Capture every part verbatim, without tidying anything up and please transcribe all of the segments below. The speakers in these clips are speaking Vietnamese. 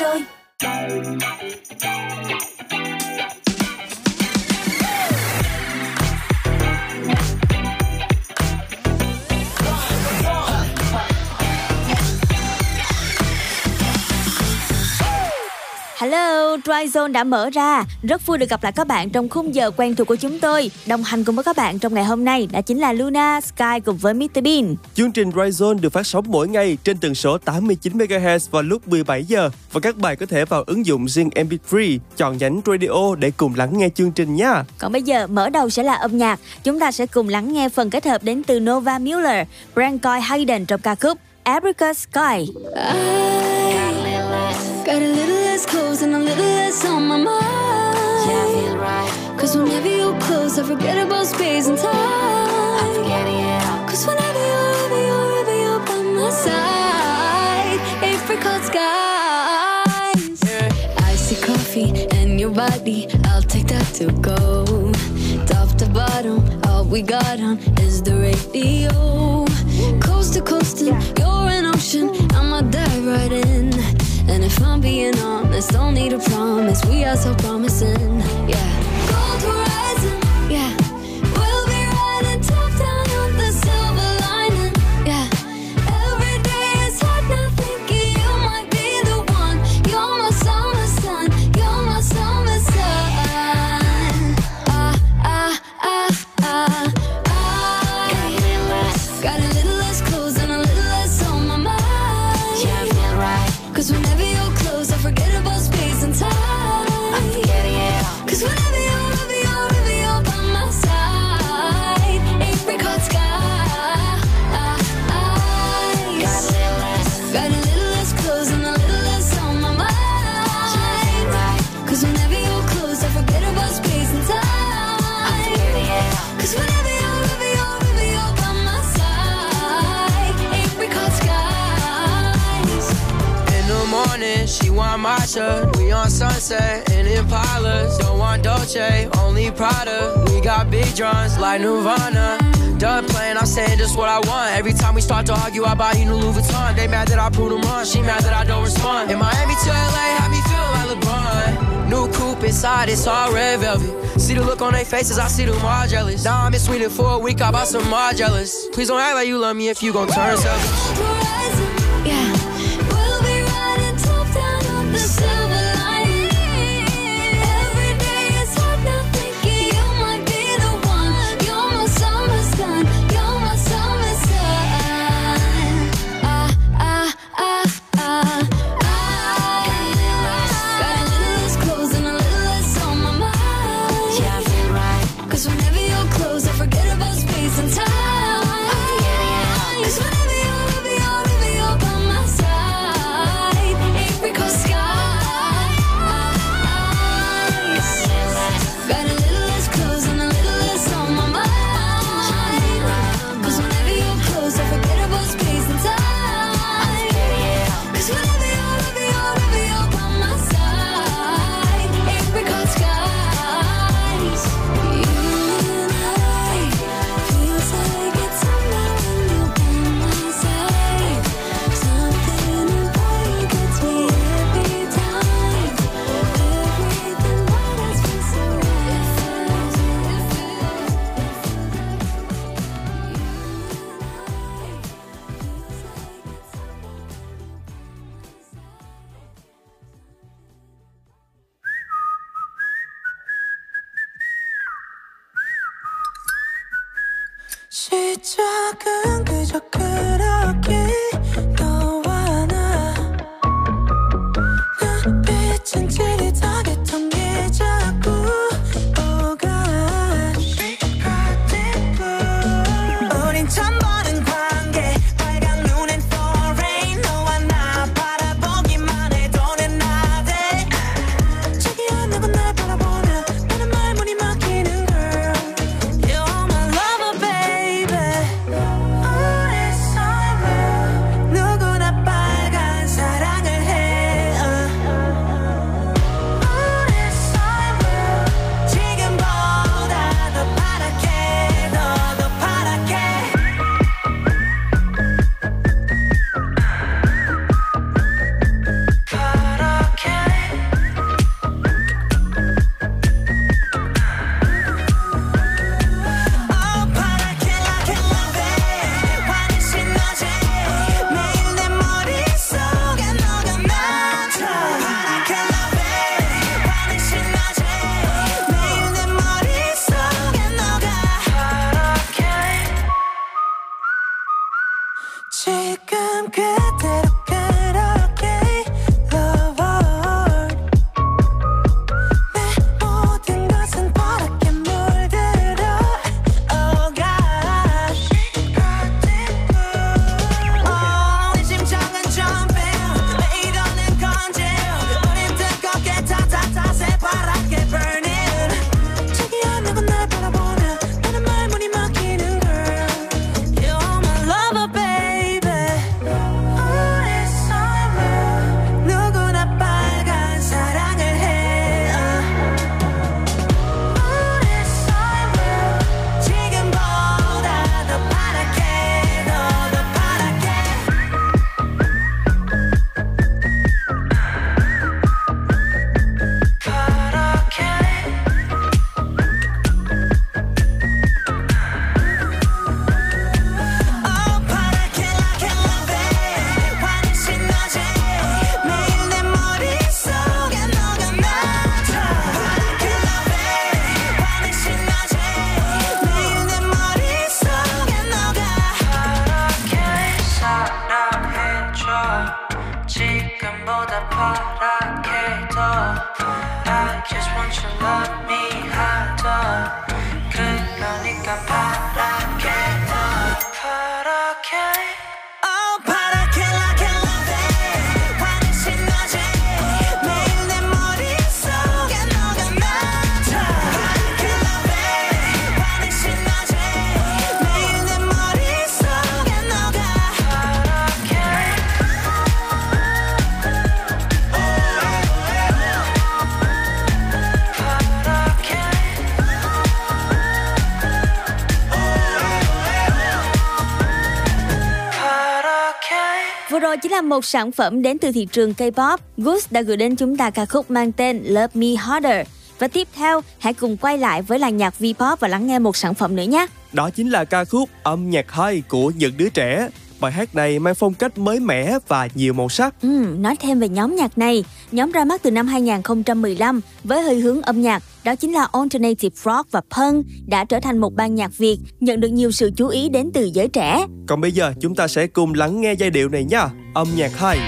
rồi. Hello, Dryzone đã mở ra. Rất vui được gặp lại các bạn trong khung giờ quen thuộc của chúng tôi. Đồng hành cùng với các bạn trong ngày hôm nay đã chính là Luna, Sky cùng với mít tơ Bean. Chương trình Dryzone được phát sóng mỗi ngày trên tần số tám mươi chín mê ga héc vào lúc mười bảy giờ. Và các bạn có thể vào ứng dụng Zing em pê ba, chọn nhánh Radio để cùng lắng nghe chương trình nha. Còn bây giờ mở đầu sẽ là âm nhạc. Chúng ta sẽ cùng lắng nghe phần kết hợp đến từ Nova Mueller, Brent Cai Hayden trong ca khúc Africa Sky. I... clothes and a little less on my mind. Yeah, I feel right. Cause whenever you're close, I forget about space and time. I forget it, yeah. Cause whenever you're ever, you're ever, you're by my side. Apricot skies. Yeah. Icy coffee and your body, I'll take that to go. Top to bottom, all we got on is the radio. Coast to coast, and you're an ocean, I'ma dive right in. And if I'm being honest, don't need a promise. We are so promising, yeah. Gold horizon, yeah. We'll be riding top down on the silver lining, yeah. Every day is hard now thinking you might be the one. You're my summer sun, you're my summer sun. Ah, ah, ah, ah, ah. Got a little less, got a little less clothes and a little less on my mind. Yeah, I feel right. Cause whenever forget about space and time. I forget it, yeah. Cause whenever you're, whenever you're, whenever you're by my side, apricot sky. Got a little less, got a little less clothes and a little less on my mind. Yeah, right. Cause whenever you're close, I forget about space and time. I forget it, yeah. Cause whenever you're, whenever you're, whenever you're by my side, apricot skies. In the morning, she want matcha, we on Sunset and Impalas. Don't want Dolce, only Prada. We got big drums like Nirvana. Done playing, I'm saying just what I want. Every time we start to argue, I buy you new Louis Vuitton. They mad that I put them on, she mad that I don't respond. In Miami to L A, I be feeling like LeBron. New coupe inside, it's all red velvet. See the look on their faces, I see them all jealous. Now I'm in Sweden for a week, I bought some more jealous. Please don't act like you love me if you gon' turn selfish. 시작은 그저 그렇게 너와 나 눈빛은 찌릿하게던 게 자꾸 오가 우린 처음 보는 관계 빨강 눈엔 foreign 너와 나 바라보기만 해도 는 나대 자기야 너가 날 바라보면 나는 말문이 막히는 girl You're my lover baby. Oh 지금 그대로 그렇게 Love Heart 내 모든 것은 파랗게 물들어 Oh gosh Oh 내 심장은 전부 왜 이러는 건지 우린 뜨겁게 타타타 새파랗게 burn it 자기야 내가 날 바라보나 나는 말문이 막히는 girl You're my lover baby Vừa rồi chỉ là một sản phẩm đến từ thị trường K-pop. Goose đã gửi đến chúng ta ca khúc mang tên Love Me Harder. Và tiếp theo, hãy cùng quay lại với làng nhạc V-pop và lắng nghe một sản phẩm nữa nhé. Đó chính là ca khúc Âm nhạc hay của những đứa trẻ. Bài hát này mang phong cách mới mẻ và nhiều màu sắc. Ừ, nói thêm về nhóm nhạc này, nhóm ra mắt từ năm hai không một năm với hơi hướng âm nhạc, đó chính là alternative rock và punk, đã trở thành một ban nhạc Việt nhận được nhiều sự chú ý đến từ giới trẻ. Còn bây giờ chúng ta sẽ cùng lắng nghe giai điệu này nha, Âm nhạc hay.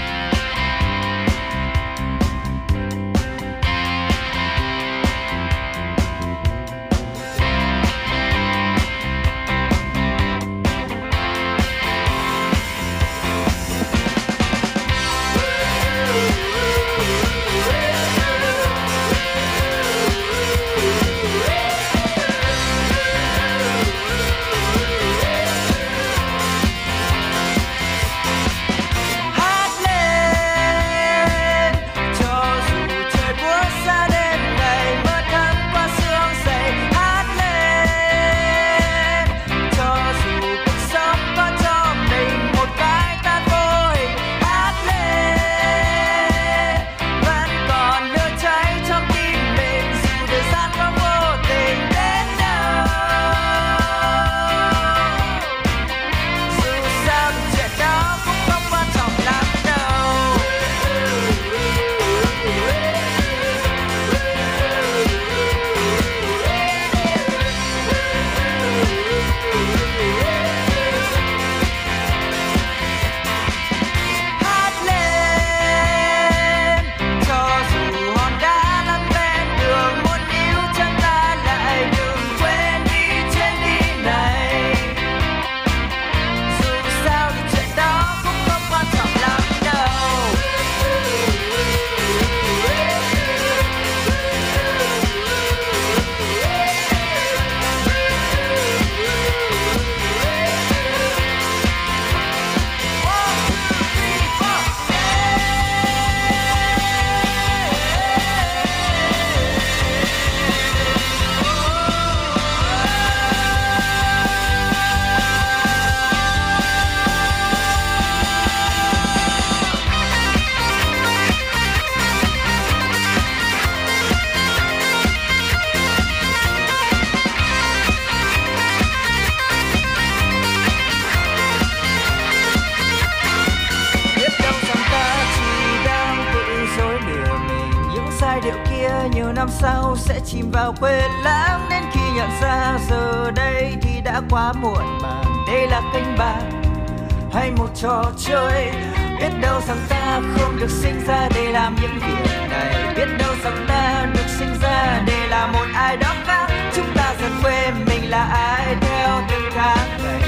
hay một trò chơi. Biết đâu rằng ta không được sinh ra để làm những việc này, biết đâu rằng ta được sinh ra để là một ai đó khác. Chúng ta dần quên mình là ai theo từng tháng ngày.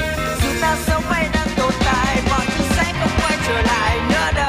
Dù ta sống hay đang tồn tại, mọi thứ sẽ không quay trở lại nữa đâu.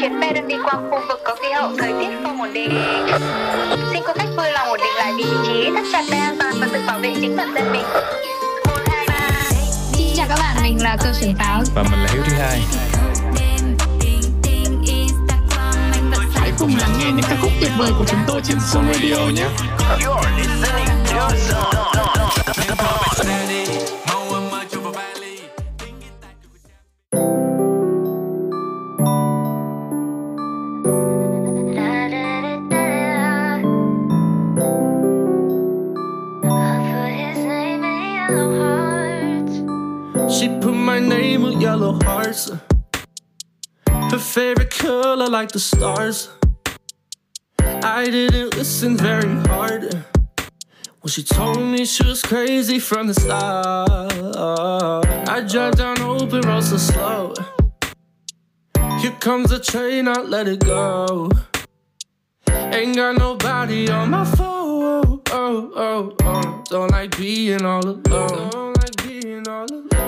Chuyến bay đang đi qua khu vực có khí hậu thời tiết không ổn định. Xin cô khách vui lòng ổn định lại vị trí, thắt chặt dây an toàn và tự bảo vệ chính bản thân mình. một, hai, ba. Xin chào các bạn, mình là Cơ Sưởng Táo. Và mình là Hiếu Thứ Hai. Hãy cùng lắng nghe những ca khúc tuyệt vời của chúng tôi trên Sun Radio nhé. Yellow hearts. Her favorite color like the stars. I didn't listen very hard. Well, she told me she was crazy from the start. I drive down open road so slow. Here comes the train, I let it go. Ain't got nobody on my phone. Oh, oh, oh. Don't like being all alone.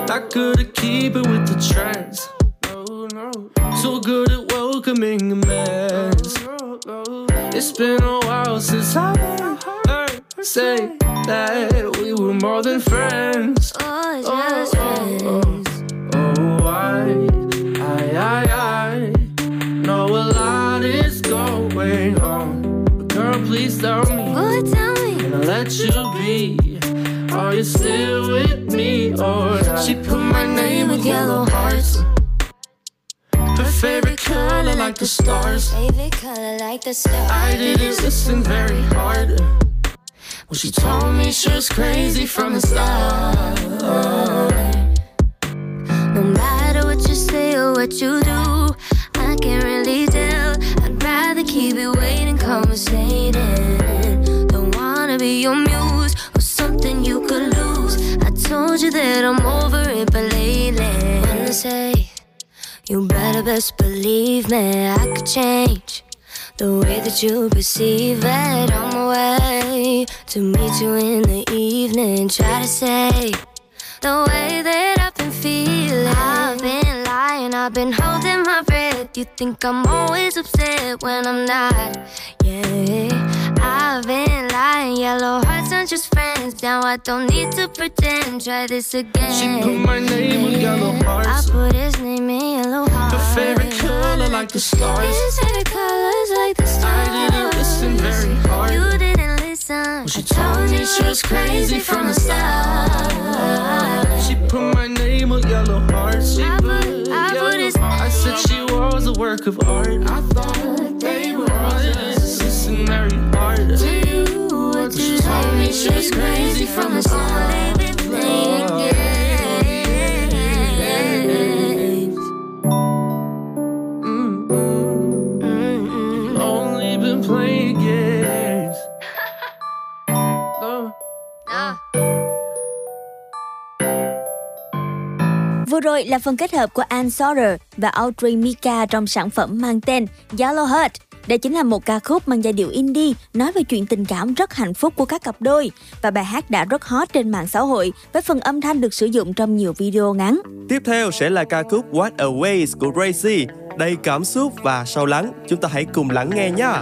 I couldn't keep it with the trends. No, no, no. So good at welcoming a mess. No, no, no. It's been a while since I heard her say that we were more than friends. Oh, just oh, oh, oh. Oh, I, I, I, I know a lot is going on. But girl, please tell me. Oh, tell me. And I'll let you be. Are you still with me or not? She put my name with yellow hearts. Her favorite color like the stars. Favorite color like the stars. I didn't listen very hard. Well, she told me she was crazy from the start. No matter what you say or what you do, I can't really tell. I'd rather keep it waiting, conversating. Don't wanna be your muse. Something you could lose. I told you that I'm over it, but lately when I say you better best believe me, I could change the way that you perceive it. On my way to meet you in the evening, try to say the way that I've been feeling. I've been lying, I've been holding my breath. You think I'm always upset when I'm not. Yeah, I've been lying. Yellow hearts aren't just friends. Now I don't need to pretend. Try this again. She put my name in yellow hearts. I put his name in yellow hearts. Her favorite color like the stars. His favorite colors like the stars. I didn't listen very hard. You didn't listen. Well, she told, told me she was crazy from the start. She put my name on yellow hearts. She I put, put, I, yellow put his heart. I said she was a work of art. I thought they were artists and very hard. She told me she was crazy from the start. Mm-hmm. Only been playing games. Oh. Nah. Vừa rồi là phần kết hợp của Ant Saunders và Audrey Mika trong sản phẩm mang tên Yellow Heart. Đây chính là một ca khúc mang giai điệu indie, nói về chuyện tình cảm rất hạnh phúc của các cặp đôi. Và bài hát đã rất hot trên mạng xã hội, với phần âm thanh được sử dụng trong nhiều video ngắn. Tiếp theo sẽ là ca khúc What A Waste của Tracy, đầy cảm xúc và sâu lắng. Chúng ta hãy cùng lắng nghe nha.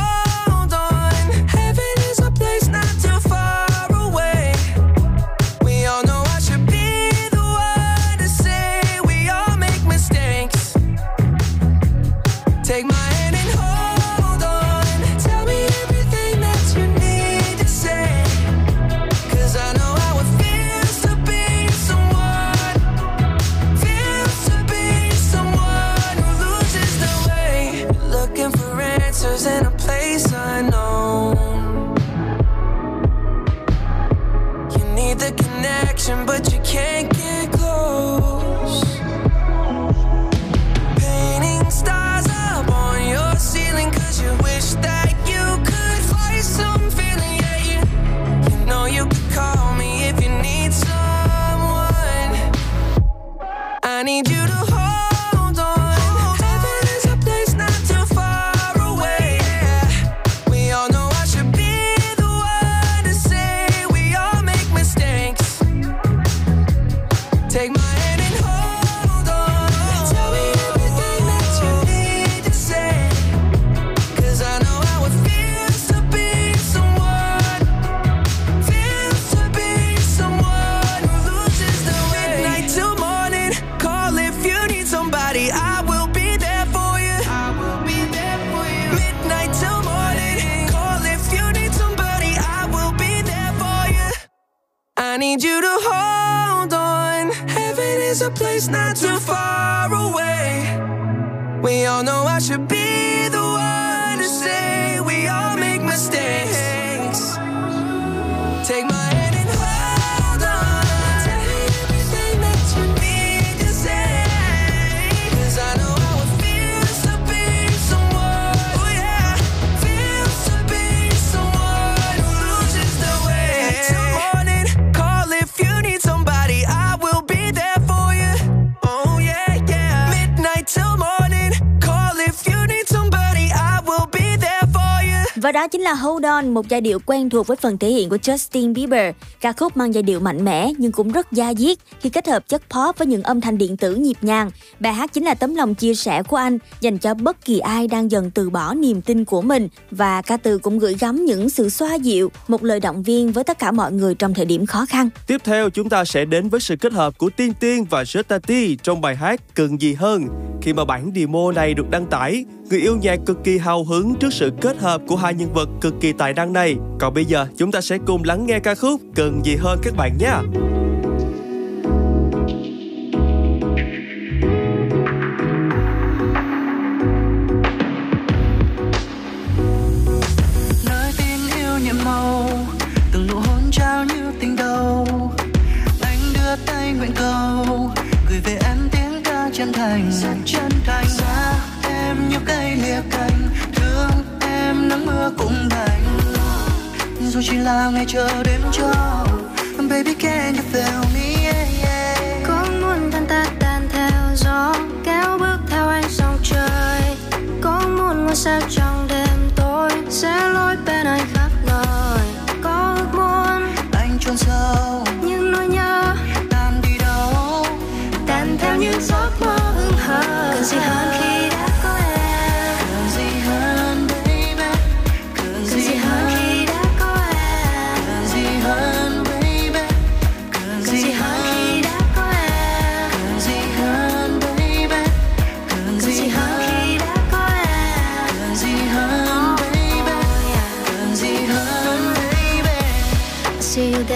It's a place not too far away. We all know I should be the one to say we all make mistakes. Take my hand and hold on. Tell me everything that you need to say. 'Cause I know how it feels to be someone. Oh yeah, feels to be someone who loses the way. It's the morning. Call if you need somebody. I will be there for you. Oh yeah, yeah. Midnight till morning. Và đó chính là Hold On, một giai điệu quen thuộc với phần thể hiện của Justin Bieber. Ca khúc mang giai điệu mạnh mẽ nhưng cũng rất da diết khi kết hợp chất pop với những âm thanh điện tử nhịp nhàng. Bài hát chính là tấm lòng chia sẻ của anh dành cho bất kỳ ai đang dần từ bỏ niềm tin của mình. Và ca từ cũng gửi gắm những sự xoa dịu, một lời động viên với tất cả mọi người trong thời điểm khó khăn. Tiếp theo chúng ta sẽ đến với sự kết hợp của Tiên Tiên và Zatati trong bài hát Cần gì hơn. Khi mà bản demo này được đăng tải, người yêu nhạc cực kỳ hào hứng trước sự kết hợp của hai nhân vật cực kỳ tài năng này. Còn bây giờ chúng ta sẽ cùng lắng nghe ca khúc Cần gì hơn các bạn nhé. Nơi tin yêu nhiệm màu, từng nụ hôn trao như tình đầu. Anh đưa tay nguyện cầu, gửi về em tiếng ca chân thành. Chân thành xa em như cây lìa cành, thương em nắng mưa cũng đành. Dù chỉ là ngày chờ đêm cho, baby can you feel me? Yeah, yeah. Có muốn tan ta tan theo gió, kéo bước theo anh dòng trời. Có muốn ngôi sao trong đêm tối sẽ lối bên anh khắp nơi. Có ước muốn anh chôn sâu những nỗi nhớ, tan đi đâu, tan theo những giấc mơ hững hờ. Cần gì hơn khi đã có em.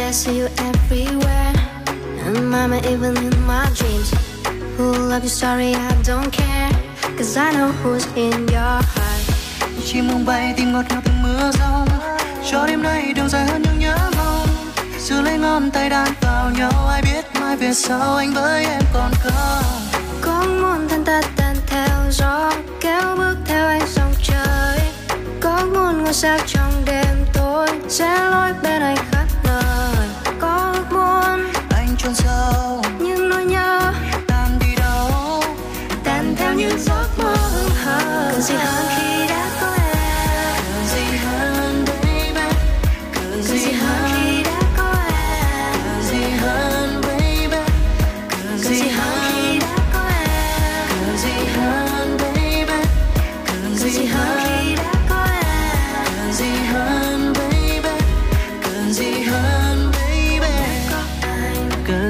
I see you everywhere, and mama even in my dreams. Who love you, sorry I don't care, 'cause I know who's in your heart. Chỉ mong bay tim ngọt ngào từng mưa giông, cho đêm nay đường dài hơn những nhớ mong. Giữ lấy ngón tay đan vào nhau, ai biết mai về sau anh với em còn không. Có muốn thân ta tan theo gió, kéo bước theo anh dòng trời. Có muốn ngôi sao trong đêm tối sẽ lối bên anh khắp nơi. Anh chôn sâu những nỗi nhớ, tan đi đâu, tan theo những giấc mơ hững hờ. Cần gì hơn khi đã có em. Cần gì hơn baby. Cần gì hơn khi đã có em. Cần gì hơn baby. Cần gì hơn khi đã có em. Cần gì hơn baby. Cần gì hơn khi đã có em. Cần gì hơn baby. Cần gì hơn.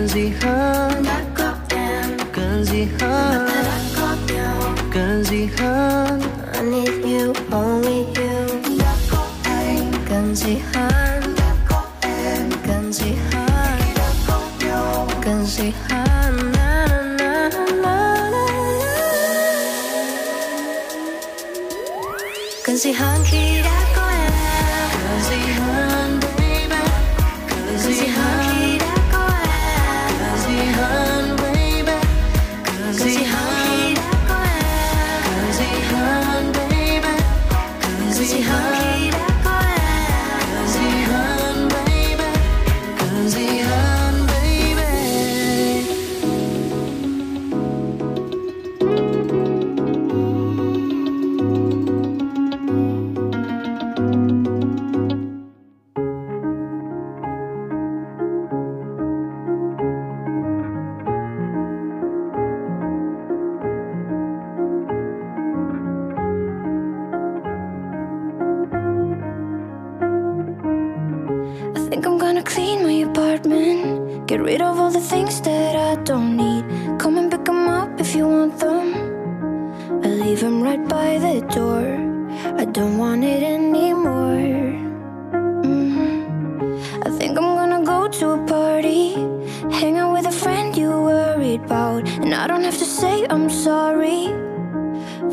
Cần gì hơn đã có em. Cần gì hơn đã có nhau. Cần gì hơn I need you, only you. Đã có anh. Cần gì hơn đã có em. Cần gì hơn đã có nhau. Cần gì hơn na na na na. Cần gì hơn khi đã có em. Cần gì hơn baby. Cần gì hơn.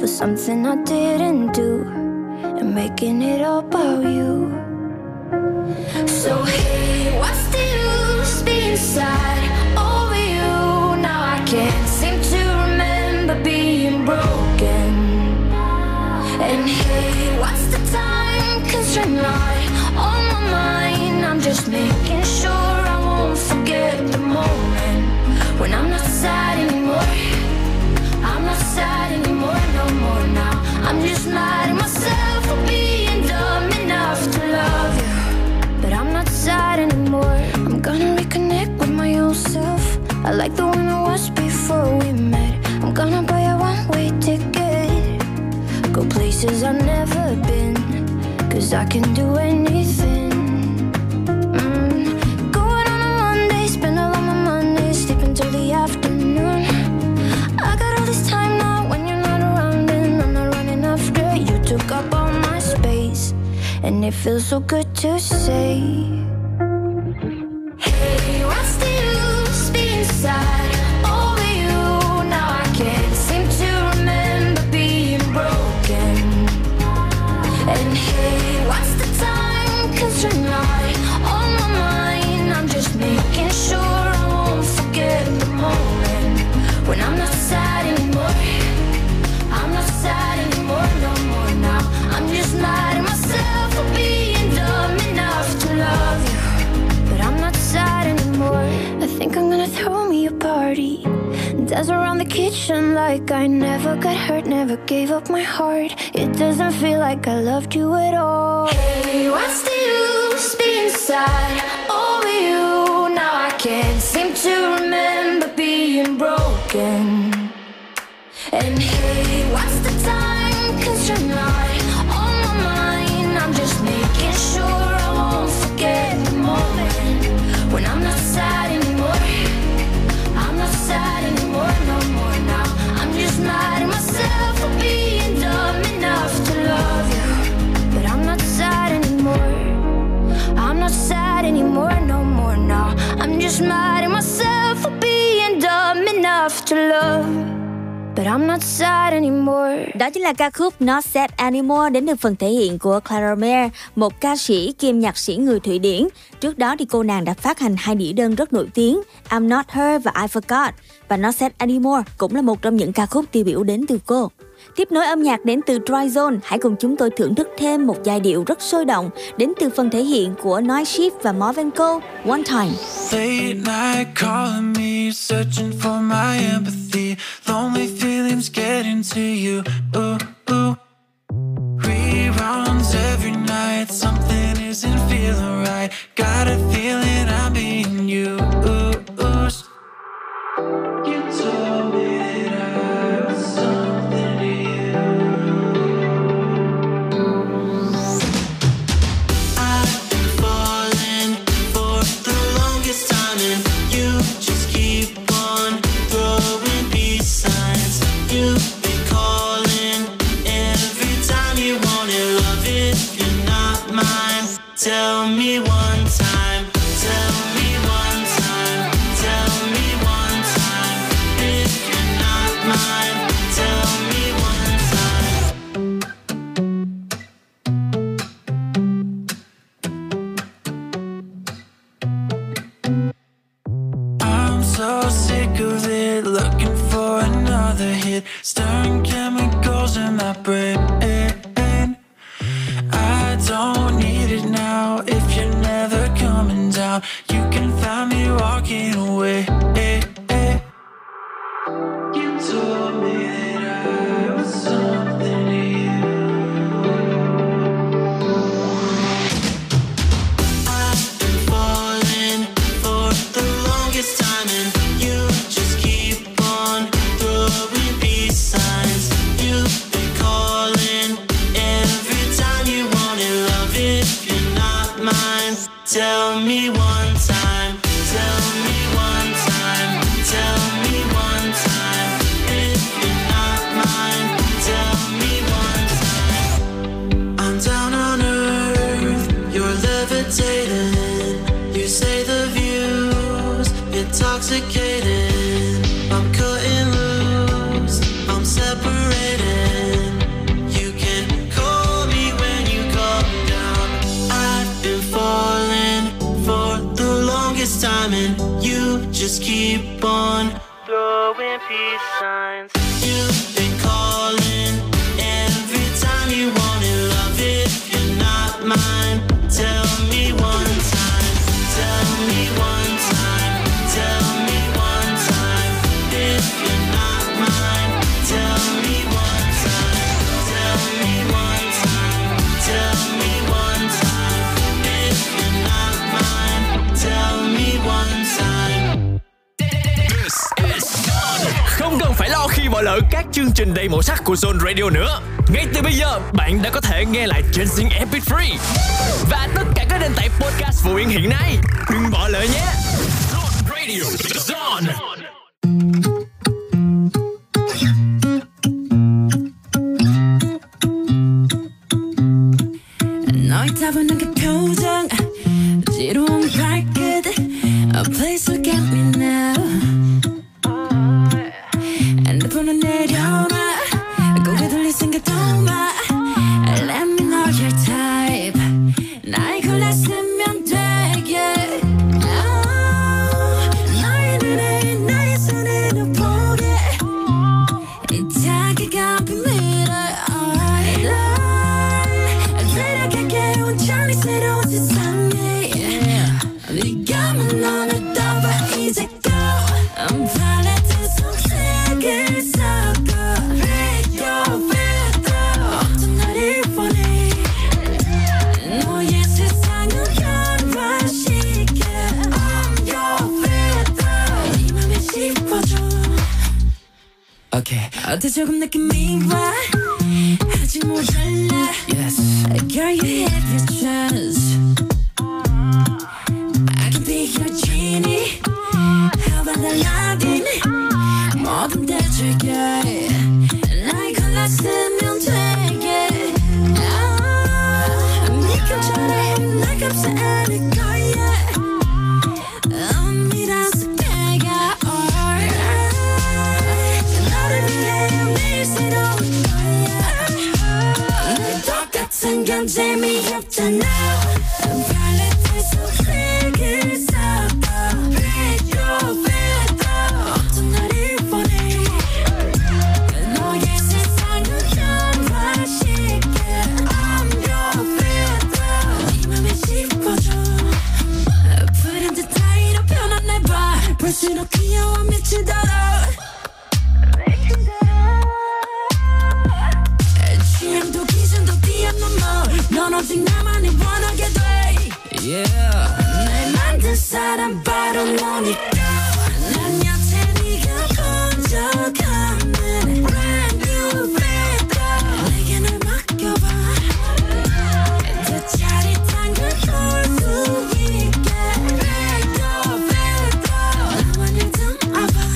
for something I didn't do and making it all about you. So hey, what's the use being sad over you? Now I can't seem to remember being broken. And hey, what's the time? 'Cause you're not on my mind. I'm just making sure I won't forget the moment when I'm not sad anymore. I'm not sad anymore, no more now. I'm just mad at myself for being dumb enough to love you. But I'm not sad anymore. I'm gonna reconnect with my old self. I like the one I was before we met. I'm gonna buy a one-way ticket, go places I've never been, 'cause I can do anything. mm. Going on a Monday, spend all of my Monday sleeping till the afternoon. I got all this time now when you're not around, and I'm not running after you. Took up all my space, and it feels so good to say. Hey, what's the use being sad over you? Now I can't seem to remember being broken. And hey, what's the time? 'Cause you're not on my mind. I'm just making sure I won't forget the moment when I'm not sad anymore. I'm not sad anymore, no more now. I'm just mad at myself for being dumb enough to love you. But I'm not sad anymore. I think I'm gonna throw me a party, dance around the kitchen like I never got hurt, never gave up my heart. It doesn't feel like I loved you at all. Hey, what's the use being sad over you? Now I can't seem to remember being broken. And hey, what's the time? 'Cause you're not on my mind. I'm just making sure I won't forget the moment when I'm not sad anymore. I'm not sad anymore. No more now. I'm just mad at myself for being dumb enough to love you. But I'm not sad anymore. I'm not sad anymore. No more now. I'm just mad at myself for being dumb enough to love. But I'm not sad anymore. Đó chính là ca khúc Not Sad Anymore đến từ phần thể hiện của Clara Mare, một ca sĩ kiêm nhạc sĩ người Thụy Điển. Trước đó thì cô nàng đã phát hành hai đĩa đơn rất nổi tiếng, I'm Not Her và I Forgot. Và Not Sad Anymore cũng là một trong những ca khúc tiêu biểu đến từ cô. Tiếp nối âm nhạc đến từ Dryzone, hãy cùng chúng tôi thưởng thức thêm một giai điệu rất sôi động đến từ phần thể hiện của Night Shift và Movenco, One Time. Late night calling me, searching for my empathy. Lonely feelings getting to you. Ooh, ooh. Reruns every night, something isn't feeling right. Got a feeling I'm being used. You told me that I was something. Tell me one time, tell me one time, tell me one time, if you're not mine, tell me one time. I'm so sick of it, looking for another hit, stirring chemicals in my brain. Don't need it now if you're never coming down. You can find me walking away. You told me that I was something to you. I've been falling for the longest time, and you just keep on throwing peace signs. You've been calling every time you want. Tell me one just keep on throwing peace signs. You've been calling every time you want to love it. You're not mine. Tell me one time. Tell me one time. Tell me one time. If you're not mine, tell me one time. Tell me one time. Tell me one time. If you're not mine, tell me one time. Không cần phải lo khi bỏ lỡ các chương trình đầy màu sắc của Sun Radio nữa. Ngay từ bây giờ, bạn đã có thể nghe lại trên Zing em pê ba và tất cả các nền tảng podcast phổ biến hiện nay. Đừng bỏ lỡ nhé. Sun Radio is on. Nói tao nâng cái câu rằng chỉ luôn phải kết a place look at me now. 내 내려놔 고개 돌릴 생각도 마 Let me know your type 날 골랐으면 되게 oh, 너의 눈에 나의 손에 널 보게 이 자기가 비밀을 I learn 새롭게 온전히 새로운 세상에 네가 물론 어떠봐 이제 go I'm 발레트 속색을 Okay. 어때 조금 느낌이 와 아직 모자라 yes. Girl you have your chance I can be your genie How about Aladdin 뭐든 대줄게 날 골랐으면 되게 oh, 네 감정에 날 값을 아는 거야 Take me up to now I'm running so fake it's up Break your feet up 어떤날이 원해 너의 세상을 변화시켜 I'm your feet up 네 맘에 씹어줘 푸른 듯 다이로 변한 날 봐 볼수록 귀여워 미치도록 취향도 기준도 넌 오직 나만이 원하게 돼 yeah. 날 만든 사람 바로 너니까 난 여태 네가 먼저 가면 Brand new better 내게 널 맡겨봐 더 짜릿한 걸 볼 수 있게 better better 나와 날 담아봐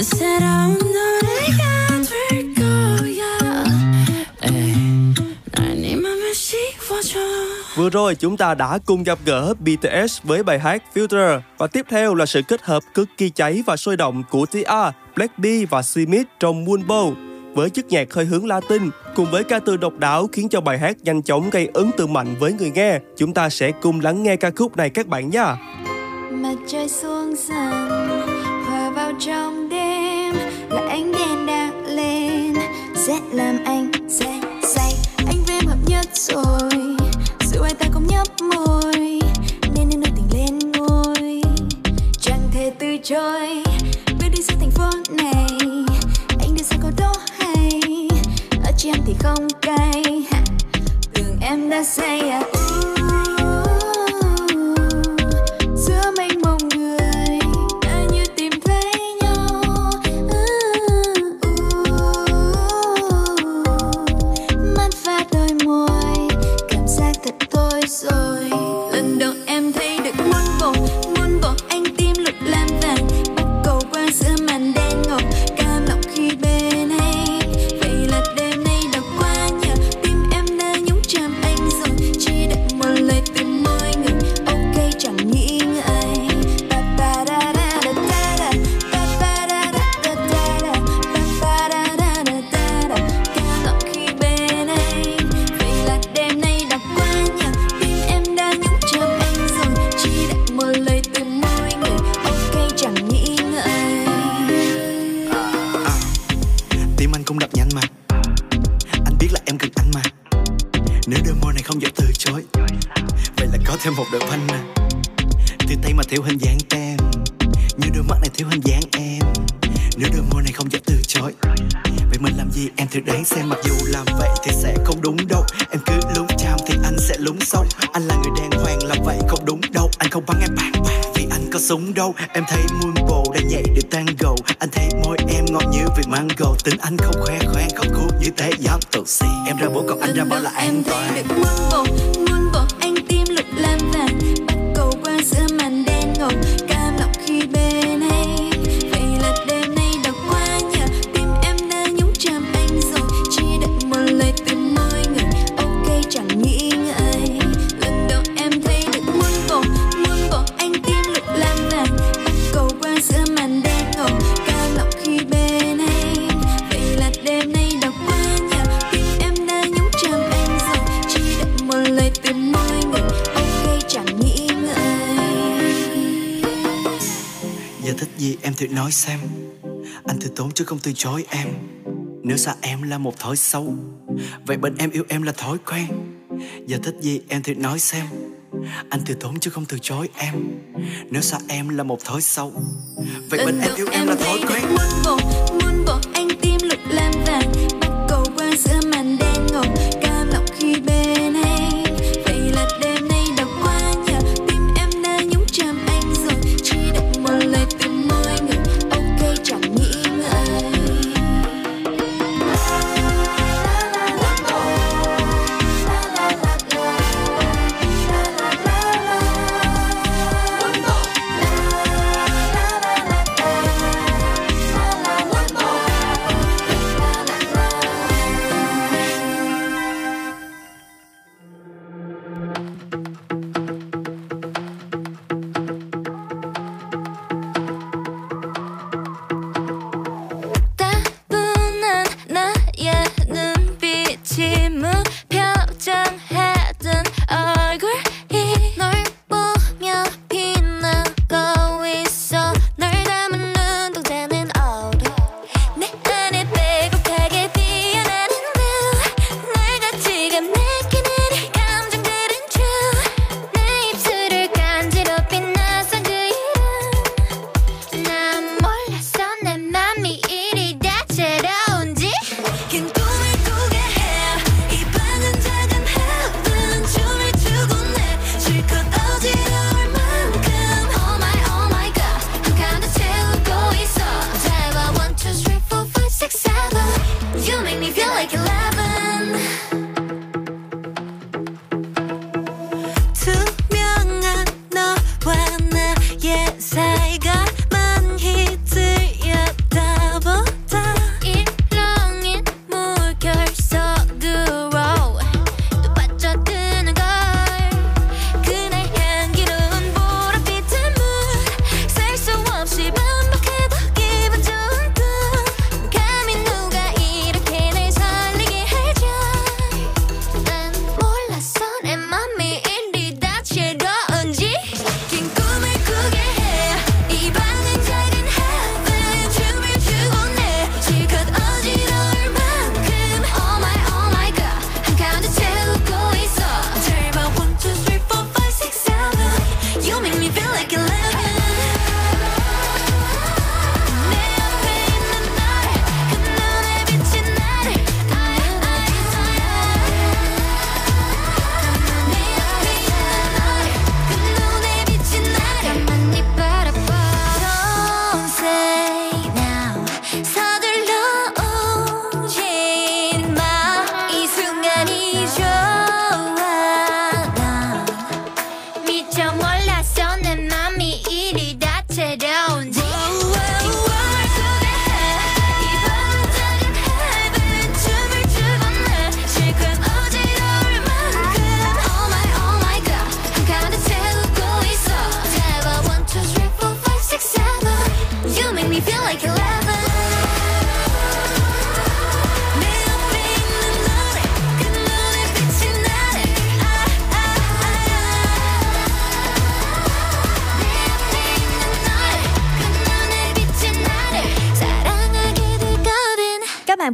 새로운 노래가 될 거야 hey. 난 네 맘을 씌워줘. Vừa rồi chúng ta đã cùng gặp gỡ bê tê ét với bài hát Filter. Và tiếp theo là sự kết hợp cực kỳ cháy và sôi động của tê rờ, Blackpink và Smith trong Moonbow. Với chất nhạc hơi hướng Latin cùng với ca từ độc đáo khiến cho bài hát nhanh chóng gây ấn tượng mạnh với người nghe. Chúng ta sẽ cùng lắng nghe ca khúc này các bạn nha. Mặt trời xuống dần hòa vào trong đêm là ánh đèn đang lên sẽ làm anh say say anh với em hợp nhất rồi sự hai ta cũng nhấp môi nên nên nỗi tình lên ngôi chẳng thể từ chối bước đi giữa thành phố này anh đưa ra câu đố hay ở chị em thì không cay tưởng em đã say à rồi lần đầu em thấy được muôn vòng muôn vòng anh tim lục lam vàng bắt cầu qua giữa màn đen ngầu cam lòng khi bên anh vậy là đêm nay đã qua nhờ tim em đã nhúng chạm anh rồi chỉ đợi một thêm một đợt banh từ tay mà thiếu hình dáng em, như đôi mắt này thiếu hình dáng em, nếu đôi môi này không dám từ chối. Vậy mình làm gì em thử đoán xem, mặc dù làm vậy thì sẽ không đúng đâu. Em cứ lúng chàm thì anh sẽ lúng sâu. Anh là người đàng hoàng, làm vậy không đúng đâu. Anh không bắn em bạn bạn vì anh có súng đâu. Em thấy muôn bồ đang nhảy điệu tango. Anh thấy môi em ngọt như vị mango. Tính anh không khoe khoang, không cút như thế dám tự si. Em ra bố còn anh ra bảo là an toàn. Nói xem, anh từ tốn chứ không từ chối em. Nếu xa em là một thói xấu, vậy bên em yêu em là thói quen. Giờ thích gì em thì nói xem, anh từ tốn chứ không từ chối em. Nếu xa em là một thói xấu, vậy bên em yêu em là thói quen. Muôn bộ, muôn bộ anh tim lục lam vàng, bắt cầu qua giữa màn đen ngầu, cam lọc khi bên em.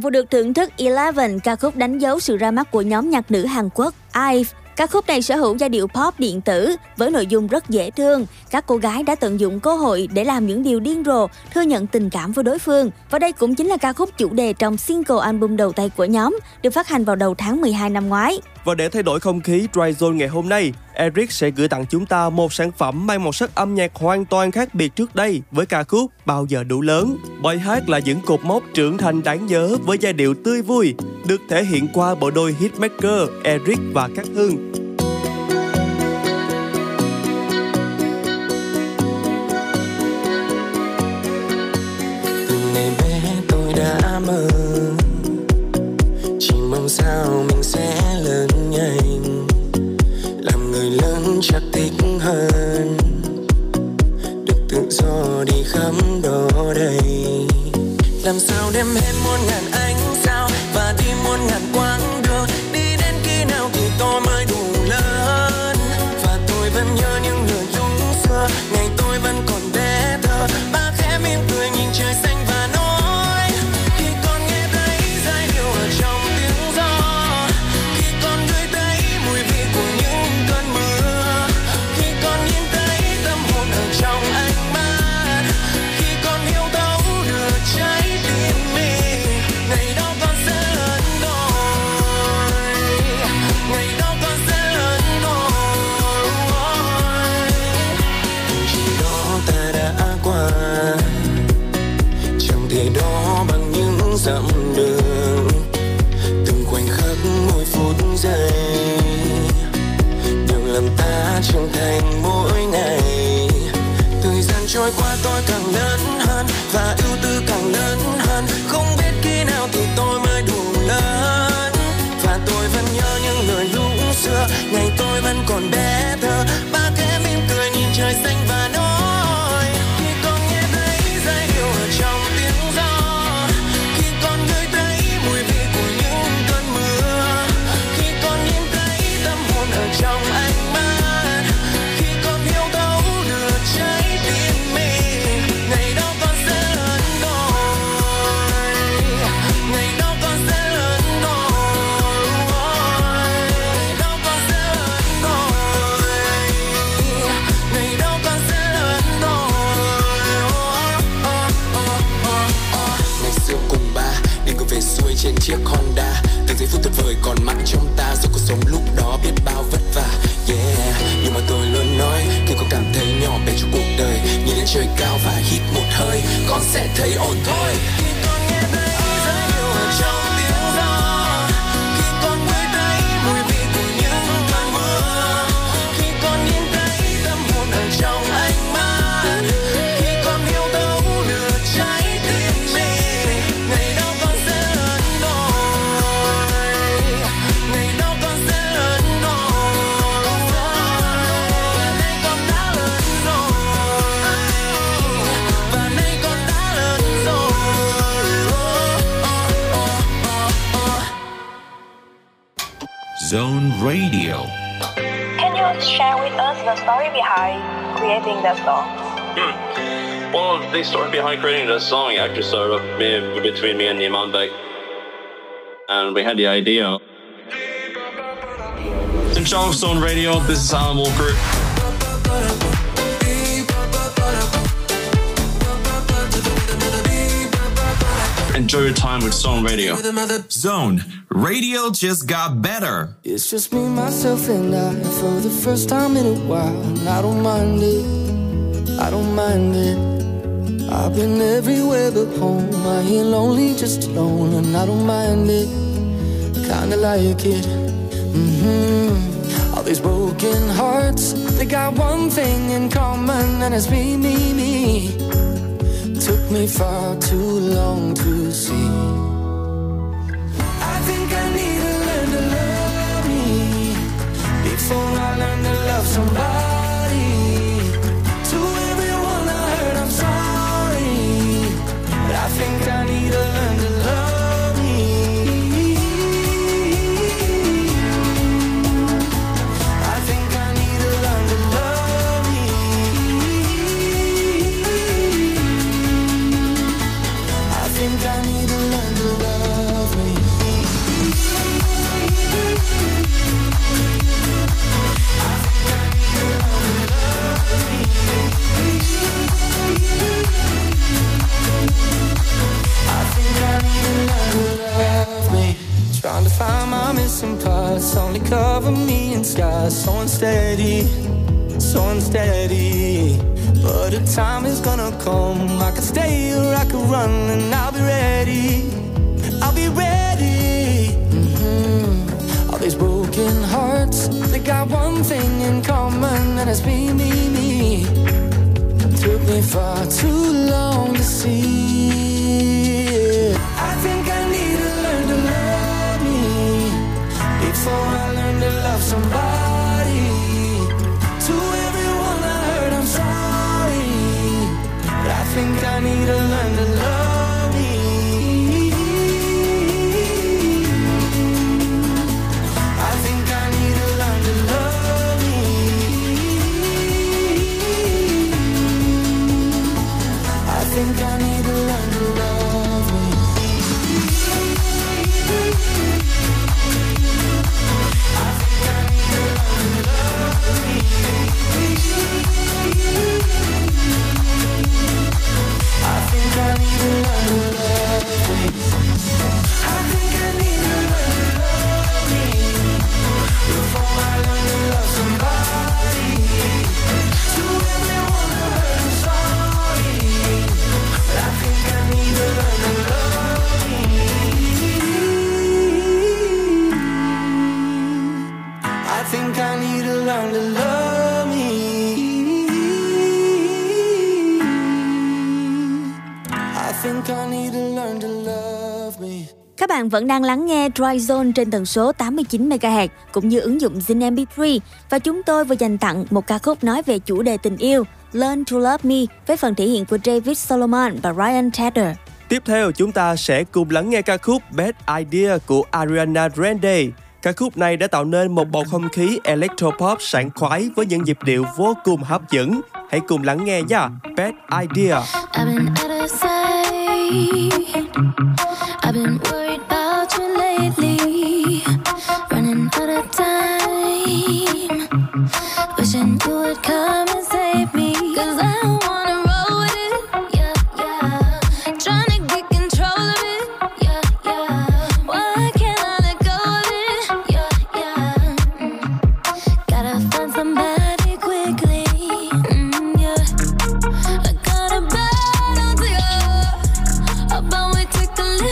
Vừa được thưởng thức mười một ca khúc đánh dấu sự ra mắt của nhóm nhạc nữ Hàn Quốc i vê Các khúc này sở hữu giai điệu pop điện tử với nội dung rất dễ thương. Các cô gái đã tận dụng cơ hội để làm những điều điên rồ, thừa nhận tình cảm với đối phương. Và đây cũng chính là ca khúc chủ đề trong single album đầu tay của nhóm, được phát hành vào đầu tháng mười hai năm ngoái. Và để thay đổi không khí Dryzone ngày hôm nay, Eric sẽ gửi tặng chúng ta một sản phẩm mang màu sắc âm nhạc hoàn toàn khác biệt trước đây với ca khúc Bao Giờ Đủ Lớn. Bài hát là những cột mốc trưởng thành đáng nhớ với giai điệu tươi vui, được thể hiện qua bộ đôi hitmaker Eric và Cát Hương. Từ ngày bé tôi đã mơ, chỉ mong sao mình sẽ lớn nhanh, làm người lớn chắc thích hơn, được tự do đi khắp đó đây. Làm sao đem hết muôn ngàn ánh sao và đi muôn ngàn quãng đường, đi đến khi nào thì tôi mới đủ lớn. Và tôi vẫn nhớ những lời chúng xưa, ngày tôi vẫn còn bé thơ, ba khẽ mỉm cười nhìn trời xanh và nói, khi con nghe thấy giai điệu ở trong tiếng gió, khi con ngửi thấy mùi vị của những cơn mưa, khi con nhìn thấy tâm hồn ở trong ánh mắt, khi con hiểu thấu được trái tim mình, ngày đó con sẽ lớn rồi, ngày đó con sẽ lớn rồi. Khi đó ta đã qua, chẳng thể đó bằng những dặm đường, từng khoảnh khắc mỗi phút giây, điều làm ta trưởng thành mỗi ngày. Thời gian trôi qua tôi càng lớn hơn và ưu tư càng lớn hơn, không biết khi nào thì tôi mới đủ lớn. Và tôi vẫn nhớ những lời lúc xưa, ngày tôi vẫn còn bé thơ, ba khẽ mỉm cười nhìn trời xanh và nói, khi con nghe thấy giai điệu ở trong tiếng gió, khi con ngửi thấy mùi vị của những cơn mưa, khi con nhìn thấy tâm hồn ở trong ánh mắt, khi con hiểu thấu được trái tim mình, ngày đó con sẽ lớn rồi, ngày đó con sẽ lớn rồi, ngày đó con sẽ lớn rồi, ngày đó con sẽ lớn rồi. Ngày xưa cùng ba đi cùng về xuôi trên chiếc Honda, từng giây phút tuyệt vời còn mãi trong ta, dù cuộc sống lúc đó biết bao vất vả, yeah. Nhưng mà tôi luôn nói khi con cảm thấy nhỏ bé trong cuộc đời, nhìn lên trời cao và hít một hơi, con sẽ thấy ổn thôi. Khi con nghe thấy giai điệu ở trong tiếng gió, khi con ngửi thấy mùi vị của những cơn mưa, khi con nhìn thấy tâm hồn ở trong ánh mắt, khi con hiểu thấu được trái tim mình, ngày đó con sẽ lớn rồi, ngày đó con sẽ lớn rồi, nay con đã lớn rồi, và nay con đã lớn rồi. Zone Radio. Can you share with us the story behind creating that song? Well, the story behind creating this song actually started up me- between me and Yamandek. And we had the idea. In Show of Stone Radio, this is Alan Walker. Enjoy your time with Zone Radio. Zone Radio just got better. It's just me, myself, and I for the first time in a while. And I don't mind it, I don't mind it. I've been everywhere but home. I hear lonely, just alone, and I don't mind it. Kinda like it. Mm-hmm. All these broken hearts, they got one thing in common, and it's me, me, me. Took me far too long to see. I think I need to learn to love me before I learn to love somebody. To everyone I hurt, I'm sorry, but I think I need to learn to love me. I think I need to learn to love me. I think I need to learn to love me. missing parts only cover me in skies so unsteady, so unsteady. But a time is gonna come. I can stay or I can run, and I'll be ready. I'll be ready. Mm-hmm. All these broken hearts, they got one thing in common, and it's me, me, me. It took me far too long to see. I think I need to learn to love me before I learn to love somebody. I think I need to learn to love me. I think I need to learn to love me. I think I need to learn to love me. I think I need to learn to love me. I think I need to learn to love me. I think I need to learn to love me before I learn to love somebody. To everyone I heard, I'm sorry, but I think I need to learn to love me. I think I need to learn to love me. Các bạn vẫn đang lắng nghe Dryzone trên tần số tám mươi chín mê ga héc cũng như ứng dụng Zing em pê ba, và chúng tôi vừa dành tặng một ca khúc nói về chủ đề tình yêu, Learn to Love Me, với phần thể hiện của David Solomon và Ryan Tedder. Tiếp theo chúng ta sẽ cùng lắng nghe ca khúc Bad Idea của Ariana Grande. Ca khúc này đã tạo nên một bầu không khí electropop sảng khoái với những nhịp điệu vô cùng hấp dẫn. Hãy cùng lắng nghe nha, Bad Idea. I've been worried about you lately, running out of time, wishing you would come and save me, 'cause I don't wanna roll with it, yeah, yeah, trying to get control of it, yeah, yeah, why can't I let go of it, yeah, yeah, mm. Gotta find somebody quickly, mm, yeah, I got a battle to go, I'll probably take the lead.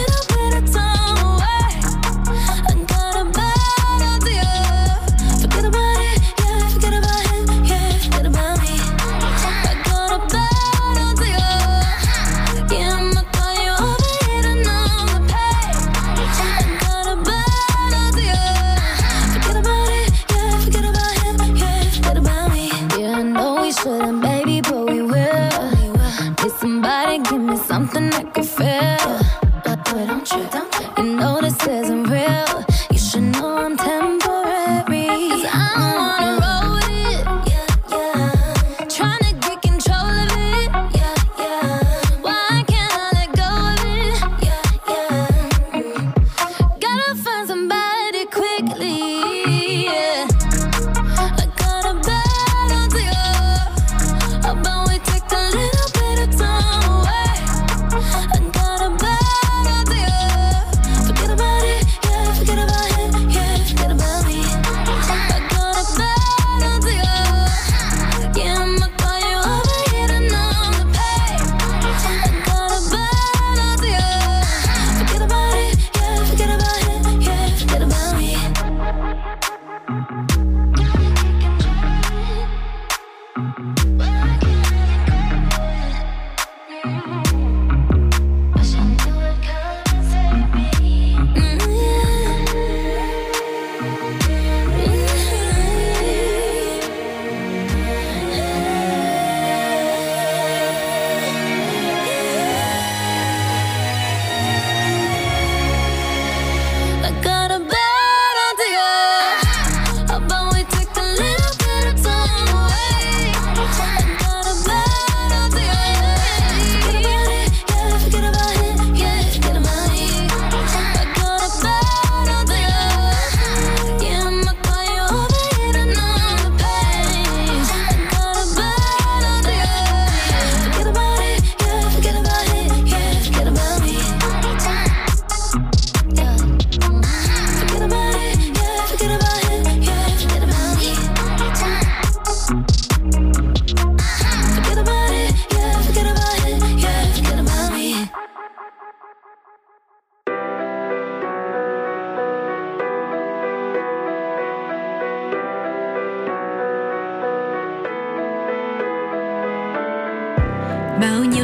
Bao nhiêu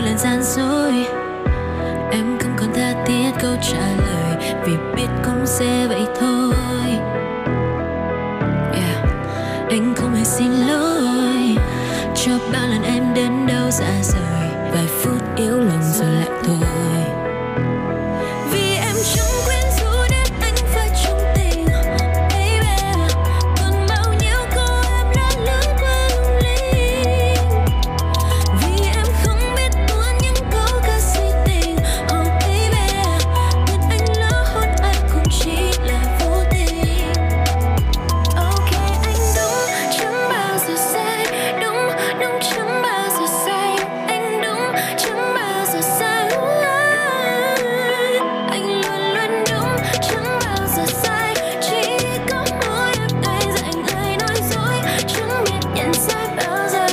lần gian dối, em không còn tha thiết câu trả lời, vì biết cũng sẽ vậy thôi. Yeah. Anh không hề xin lỗi cho bao lần em đến đâu dạ dời, vài phút yếu lòng rồi lại thôi. Vì em chẳng quên dù đến anh phải chung tình, baby, còn bao nhiêu câu em đã lướt qua lung linh. Vì em không biết tuôn những câu ca sĩ tình, oh baby, thật anh lỡ hôn ai cũng chỉ là vô tình. Ok anh đúng, chẳng bao giờ sai, đúng, đúng chẳng bao giờ sai, anh đúng, chẳng bao giờ sai. Anh luôn luôn đúng, chẳng bao giờ sai, chỉ có mỗi em anh dành lời nói dối, chẳng biết nhận sai bao giờ.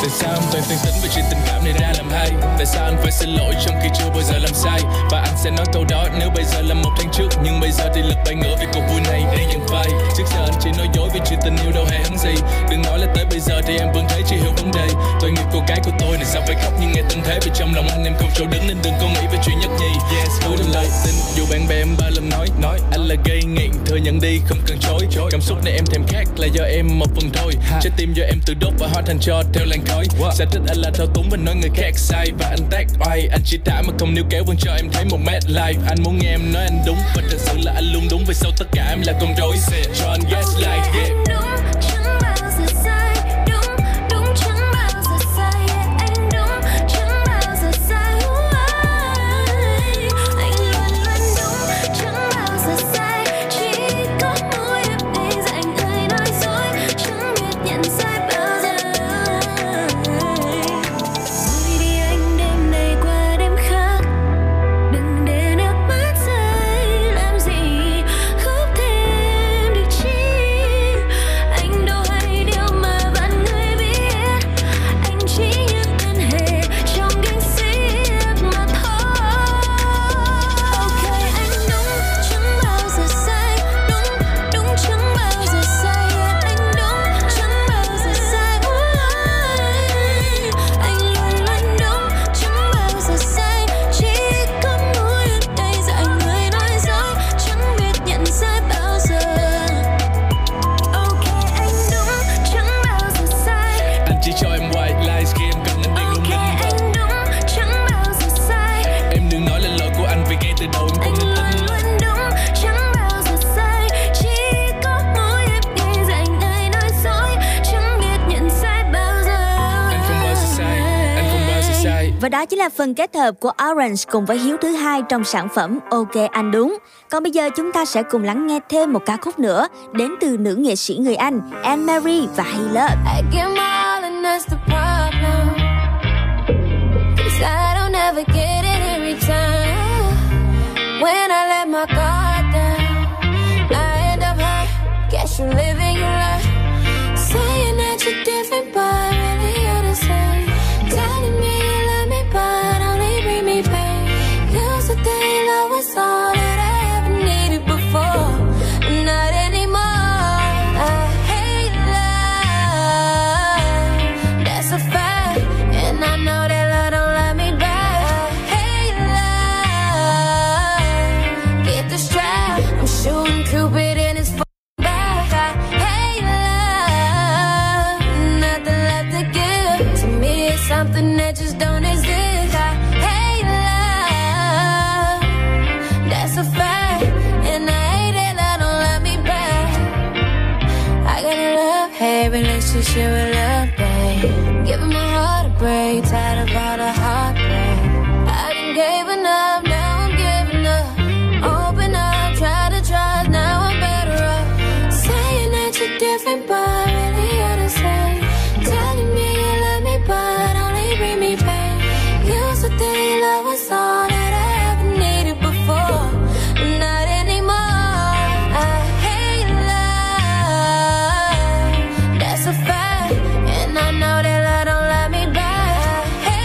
Tại sao anh toàn tuyên tính và chuyện tình cảm này ra làm hay? Tại sao anh phải xin lỗi trong khi chưa bao giờ làm sai? Và anh sẽ nói câu đó nếu bây giờ là một tháng trước, nhưng bây giờ thì lực bay ngửa vì cuộc vui này đang dần phai. Trước giờ anh chỉ nói dối vì chuyện tình yêu đâu hề hấn gì. Đừng nói là tới bây giờ thì em vẫn thấy chưa hiểu vấn đề. Tội nghiệp cô gái của tôi này sao phải khóc nhưng nghe tình thế, vì trong lòng anh em không chỗ đứng nên đừng có nghĩ về chuyện nhất nhì. Yes, tôi đừng lời tin dù bạn bè em ba lần nói nói anh là gây nghiện, thừa nhận đi không cần chối. Cảm xúc này em thèm khát là do em một phần thôi. Trái tim do em tự đốt và hóa thành tro theo làn khói. Giải thích anh là thao túng và nói người khác sai và anh tác oai. Anh chỉ thả mà không níu kéo vẫn cho em thấy một mad life. Anh muốn nghe em nói anh đúng và thật sự là anh luôn đúng, vì sau tất cả em là con rối cho anh gaslight. Yeah. Và đó chính là phần kết hợp của Orange cùng với Hiếu thứ hai trong sản phẩm Ok Anh Đúng. Còn bây giờ chúng ta sẽ cùng lắng nghe thêm một ca khúc nữa đến từ nữ nghệ sĩ người Anh Anne-Marie và Hey Love. Telling me you love me but only bring me pain. Used to think love was all that I ever needed before, but not anymore. I hate love, that's a fact. And I know that love don't love me back. I hate love, get the strap, I'm shooting Cupid in his f***ing back. I hate love, nothing left to give. To me it's something that just don't exist. I hate love, that's a fact. And I hate it, I don't love me back. I got a love-hate relationship with love, babe. Giving my heart a break, tired of all the heartbreak. I've been giving up, now I'm giving up. Open up, try to trust, now I'm better off. Saying that you're different, but really you're the same. Telling me you love me, but only bring me pain. Used to think love was all that I ever needed before, but not anymore. I hate love, that's a fact. And I know that love don't love me back. I hate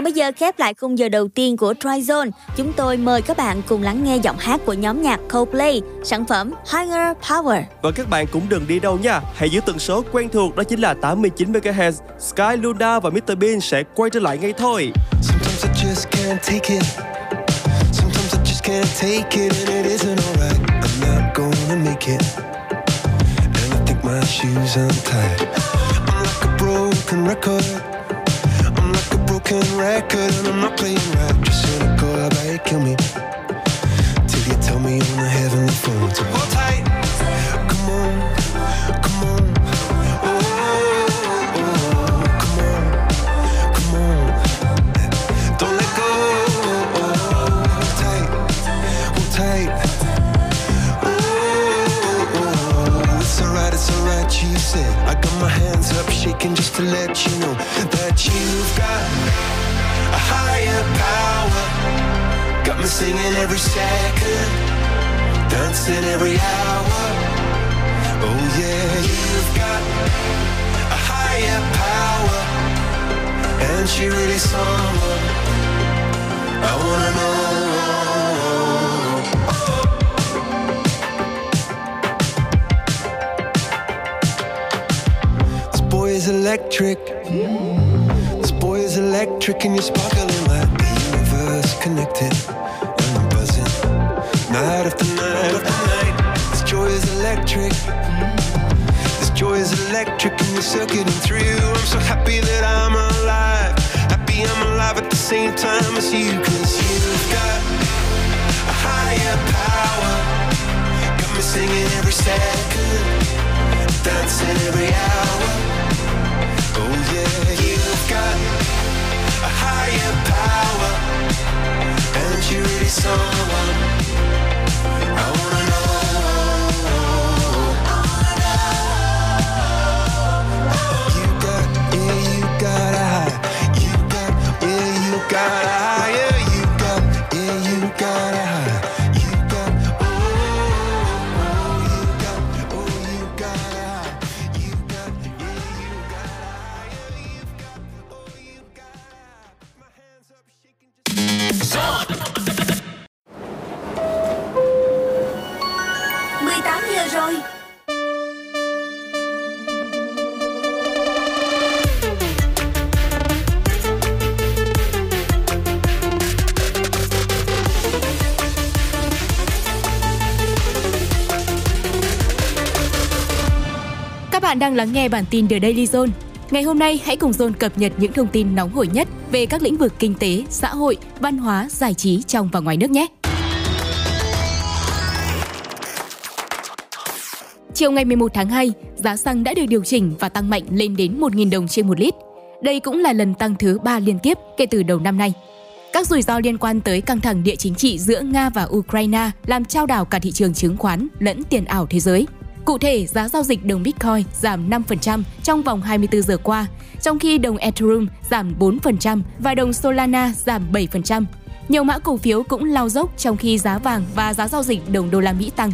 Còn bây giờ khép lại khung giờ đầu tiên của Dryzone, chúng tôi mời các bạn cùng lắng nghe giọng hát của nhóm nhạc Coldplay, sản phẩm Higher Power. Và các bạn cũng đừng đi đâu nha, hãy giữ tần số quen thuộc đó chính là tám mươi chín mê ga héc. Sky, Luna và mít tơ Bean sẽ quay trở lại ngay thôi. Can't take it and it isn't alright. I'm not gonna make it. And I think my shoes untied. I'm like a broken record. I'm like a broken record and I'm not playing right. Just cynical, I might kill me. Till you tell me on the heavenly phone to hold tight. Come on, come on. Oh, oh, oh. Come on, come on. Don't let go. Tight. Ooh, it's alright, it's alright, you said. I got my hands up shaking just to let you know that you've got a higher power. Got me singing every second, dancing every hour. Oh yeah, you've got a higher power. And she really someone I wanna know. This boy is electric. This boy is electric and you're sparkling like the universe connected. And I'm buzzing night after night after night. This joy is electric. This joy is electric and you're circuiting through. I'm so happy that I'm alive. Happy I'm alive at the same time as you. Cause you've got a higher power. Got me singing every second, dancing every hour. Oh yeah, you've got a higher power. And you're really someone I wanna know. I wanna know. You got, yeah, you got a high. You got, yeah, you got a high. Yeah, you got, yeah, you got a high. You got, oh, oh, you got, oh, you got a high. You got, yeah, you got a high. mười tám giờ rồi. Các bạn đang lắng nghe bản tin The Daily Zone. Ngày hôm nay hãy cùng Zone cập nhật những thông tin nóng hổi nhất về các lĩnh vực kinh tế, xã hội, văn hóa, giải trí trong và ngoài nước nhé. Chiều ngày mười một tháng hai, giá xăng đã được điều chỉnh và tăng mạnh lên đến một nghìn đồng trên một lít. Đây cũng là lần tăng thứ ba liên tiếp kể từ đầu năm nay. Các rủi ro liên quan tới căng thẳng địa chính trị giữa Nga và Ukraine làm chao đảo cả thị trường chứng khoán lẫn tiền ảo thế giới. Cụ thể, giá giao dịch đồng Bitcoin giảm năm phần trăm trong vòng hai mươi bốn giờ qua, trong khi đồng Ethereum giảm bốn phần trăm và đồng Solana giảm bảy phần trăm. Nhiều mã cổ phiếu cũng lao dốc trong khi giá vàng và giá giao dịch đồng đô la Mỹ tăng.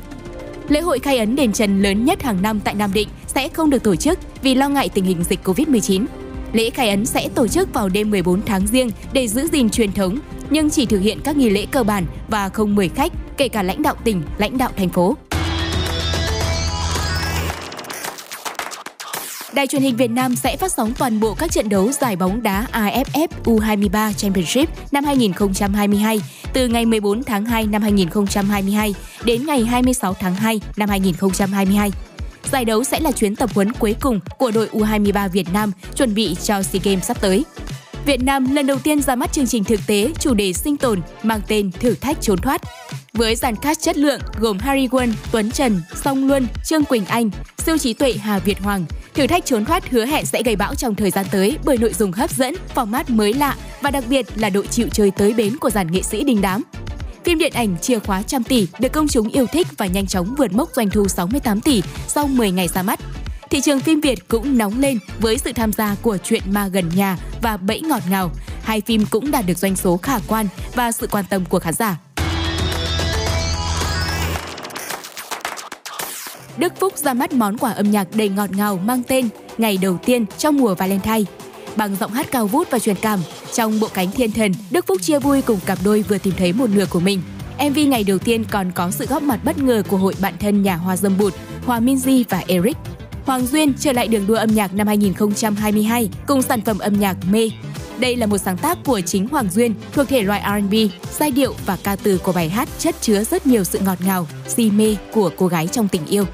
Lễ hội khai ấn đền Trần lớn nhất hàng năm tại Nam Định sẽ không được tổ chức vì lo ngại tình hình dịch covid mười chín. Lễ khai ấn sẽ tổ chức vào đêm mười bốn tháng Giêng để giữ gìn truyền thống, nhưng chỉ thực hiện các nghi lễ cơ bản và không mời khách, kể cả lãnh đạo tỉnh, lãnh đạo thành phố. Đài truyền hình Việt Nam sẽ phát sóng toàn bộ các trận đấu giải bóng đá a ép ép u hai mươi ba Championship năm hai nghìn không trăm hai mươi hai từ ngày mười bốn tháng hai năm hai nghìn không trăm hai mươi hai đến ngày hai mươi sáu tháng hai năm hai nghìn không trăm hai mươi hai. Giải đấu sẽ là chuyến tập huấn cuối cùng của đội u hai mươi ba Việt Nam chuẩn bị cho SEA Games sắp tới. Việt Nam lần đầu tiên ra mắt chương trình thực tế chủ đề sinh tồn mang tên Thử thách trốn thoát. Với dàn cast chất lượng gồm Harry Won, Tuấn Trần, Song Luân, Trương Quỳnh Anh, Siêu trí tuệ Hà Việt Hoàng, Thử thách trốn thoát hứa hẹn sẽ gây bão trong thời gian tới bởi nội dung hấp dẫn, format mới lạ và đặc biệt là độ chịu chơi tới bến của dàn nghệ sĩ đình đám. Phim điện ảnh Chìa khóa trăm tỷ được công chúng yêu thích và nhanh chóng vượt mốc doanh thu sáu mươi tám tỷ sau mười ngày ra mắt. Thị trường phim Việt cũng nóng lên với sự tham gia của Chuyện ma gần nhà và Bẫy ngọt ngào. Hai phim cũng đạt được doanh số khả quan và sự quan tâm của khán giả. Đức Phúc ra mắt món quà âm nhạc đầy ngọt ngào mang tên Ngày đầu tiên trong mùa Valentine. Bằng giọng hát cao vút và truyền cảm, trong Bộ cánh thiên thần, Đức Phúc chia vui cùng cặp đôi vừa tìm thấy một nửa của mình. em vê ngày đầu tiên còn có sự góp mặt bất ngờ của hội bạn thân nhà Hoa Dâm Bụt, Hòa Minzy và Eric. Hoàng Duyên trở lại đường đua âm nhạc năm hai không hai hai cùng sản phẩm âm nhạc Mê. Đây là một sáng tác của chính Hoàng Duyên thuộc thể loại R and B, giai điệu và ca từ của bài hát chất chứa rất nhiều sự ngọt ngào, si mê của cô gái trong tình yêu.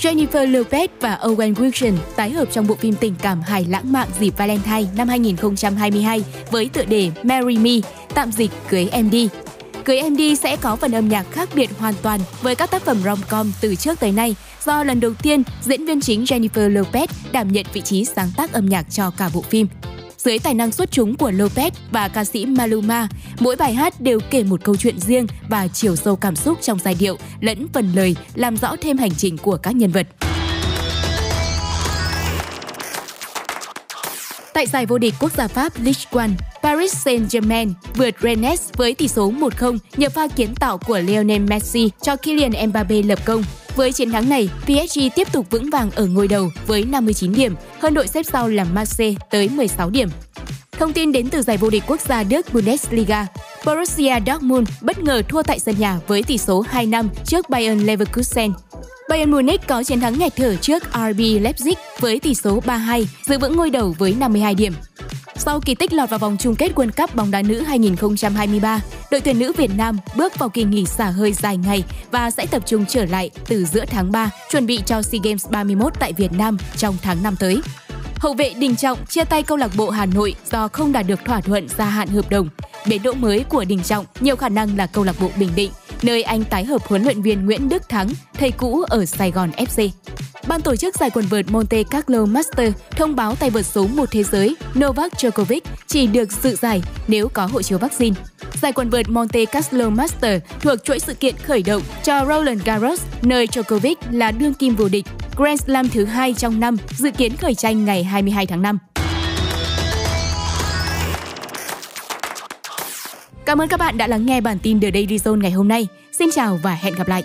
Jennifer Lopez và Owen Wilson tái hợp trong bộ phim tình cảm hài lãng mạn dịp Valentine năm hai không hai hai với tựa đề Marry Me, tạm dịch Cưới Em Đi. Cưới Em Đi sẽ có phần âm nhạc khác biệt hoàn toàn với các tác phẩm rom-com từ trước tới nay, do lần đầu tiên diễn viên chính Jennifer Lopez đảm nhận vị trí sáng tác âm nhạc cho cả bộ phim. Dưới tài năng xuất chúng của Lopez và ca sĩ Maluma, mỗi bài hát đều kể một câu chuyện riêng và chiều sâu cảm xúc trong giai điệu lẫn phần lời, làm rõ thêm hành trình của các nhân vật. Tại giải vô địch quốc gia Pháp Ligue một, Paris Saint-Germain vượt Rennes với tỷ số một không nhờ pha kiến tạo của Lionel Messi cho Kylian Mbappé lập công. Với chiến thắng này, pê ét giê tiếp tục vững vàng ở ngôi đầu với năm mươi chín điểm, hơn đội xếp sau là Marseille tới mười sáu điểm. Thông tin đến từ giải vô địch quốc gia Đức Bundesliga, Borussia Dortmund bất ngờ thua tại sân nhà với tỷ số hai năm trước Bayern Leverkusen. Bayern Munich có chiến thắng nghẹt thở trước rờ bê Leipzig với tỷ số ba hai, giữ vững ngôi đầu với năm mươi hai điểm. Sau kỳ tích lọt vào vòng chung kết World Cup bóng đá nữ hai không hai ba, đội tuyển nữ Việt Nam bước vào kỳ nghỉ xả hơi dài ngày và sẽ tập trung trở lại từ giữa tháng ba, chuẩn bị cho SEA Games ba mươi mốt tại Việt Nam trong tháng năm tới. Hậu vệ Đình Trọng chia tay câu lạc bộ Hà Nội do không đạt được thỏa thuận gia hạn hợp đồng. Bến đỗ mới của Đình Trọng nhiều khả năng là câu lạc bộ Bình Định, nơi anh tái hợp huấn luyện viên Nguyễn Đức Thắng, thầy cũ ở Sài Gòn ép xê. Ban tổ chức giải quần vợt Monte Carlo Master thông báo tay vợt số một thế giới Novak Djokovic chỉ được dự giải nếu có hộ chiếu vaccine. Giải quần vợt Monte Carlo Master thuộc chuỗi sự kiện khởi động cho Roland Garros, nơi Djokovic là đương kim vô địch Grand Slam thứ hai trong năm, dự kiến khởi tranh ngày hai mươi hai tháng năm. Cảm ơn các bạn đã lắng nghe bản tin The Daily Zone ngày hôm nay. Xin chào và hẹn gặp lại!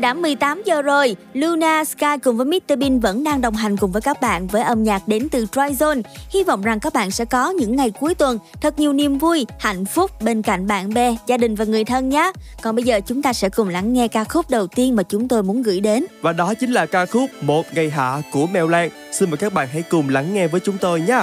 Đã mười tám giờ rồi, Luna Sky cùng với mít tơ Bean vẫn đang đồng hành cùng với các bạn với âm nhạc đến từ Dryzone. Hy vọng rằng các bạn sẽ có những ngày cuối tuần thật nhiều niềm vui, hạnh phúc bên cạnh bạn bè, gia đình và người thân nhé. Còn bây giờ chúng ta sẽ cùng lắng nghe ca khúc đầu tiên mà chúng tôi muốn gửi đến. Và đó chính là ca khúc Một Ngày Hạ của Mèo Lan. Xin mời các bạn hãy cùng lắng nghe với chúng tôi nhé.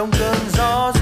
Hãy subscribe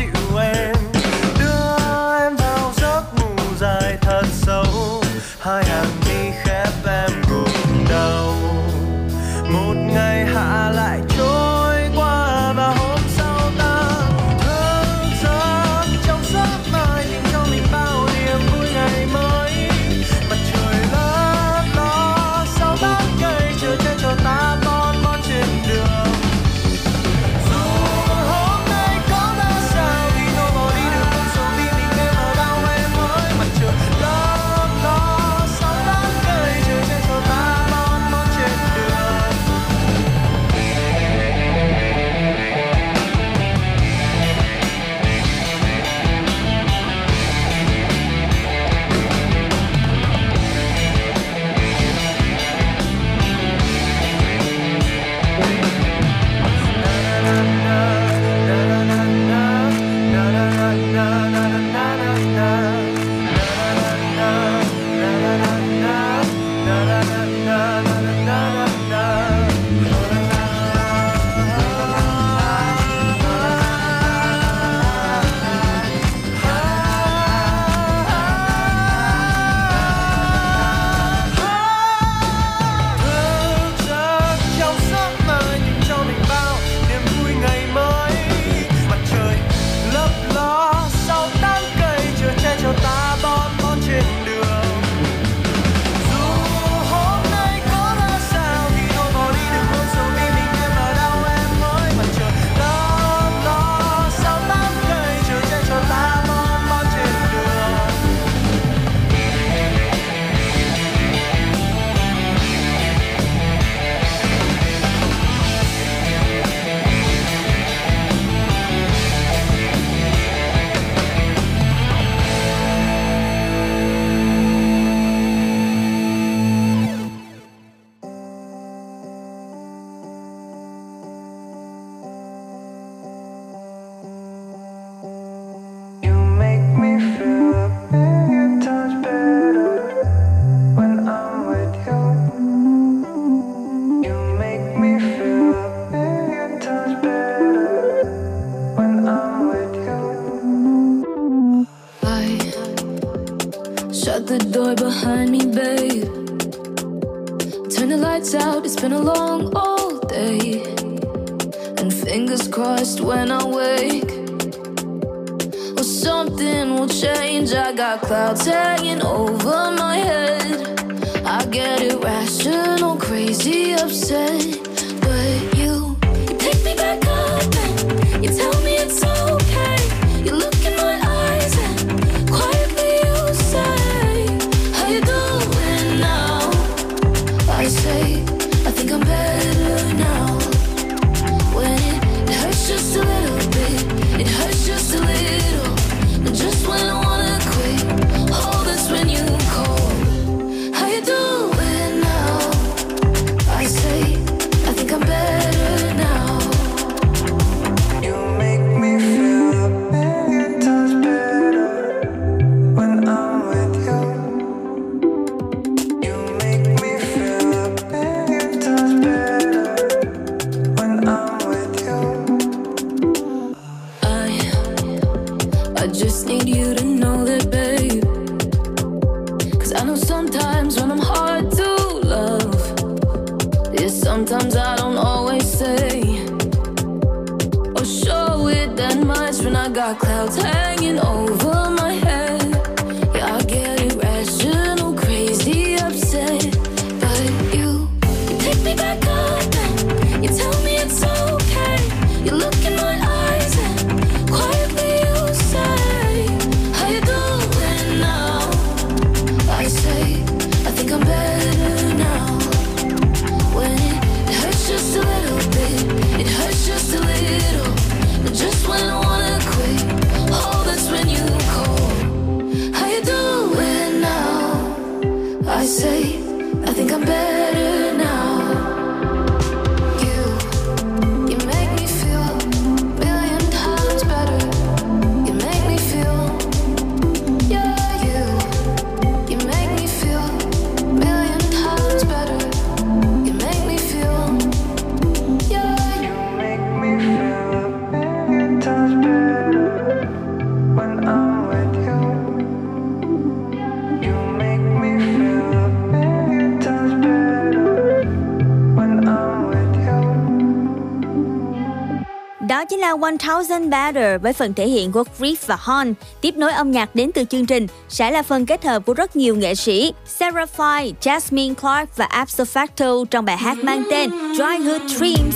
One Thousand Better với phần thể hiện của Griff và Hon. Tiếp nối âm nhạc đến từ chương trình sẽ là phần kết hợp của rất nhiều nghệ sĩ Seraphine, Jasmine Clark và Abso Facto trong bài hát mang tên Childhood Dreams.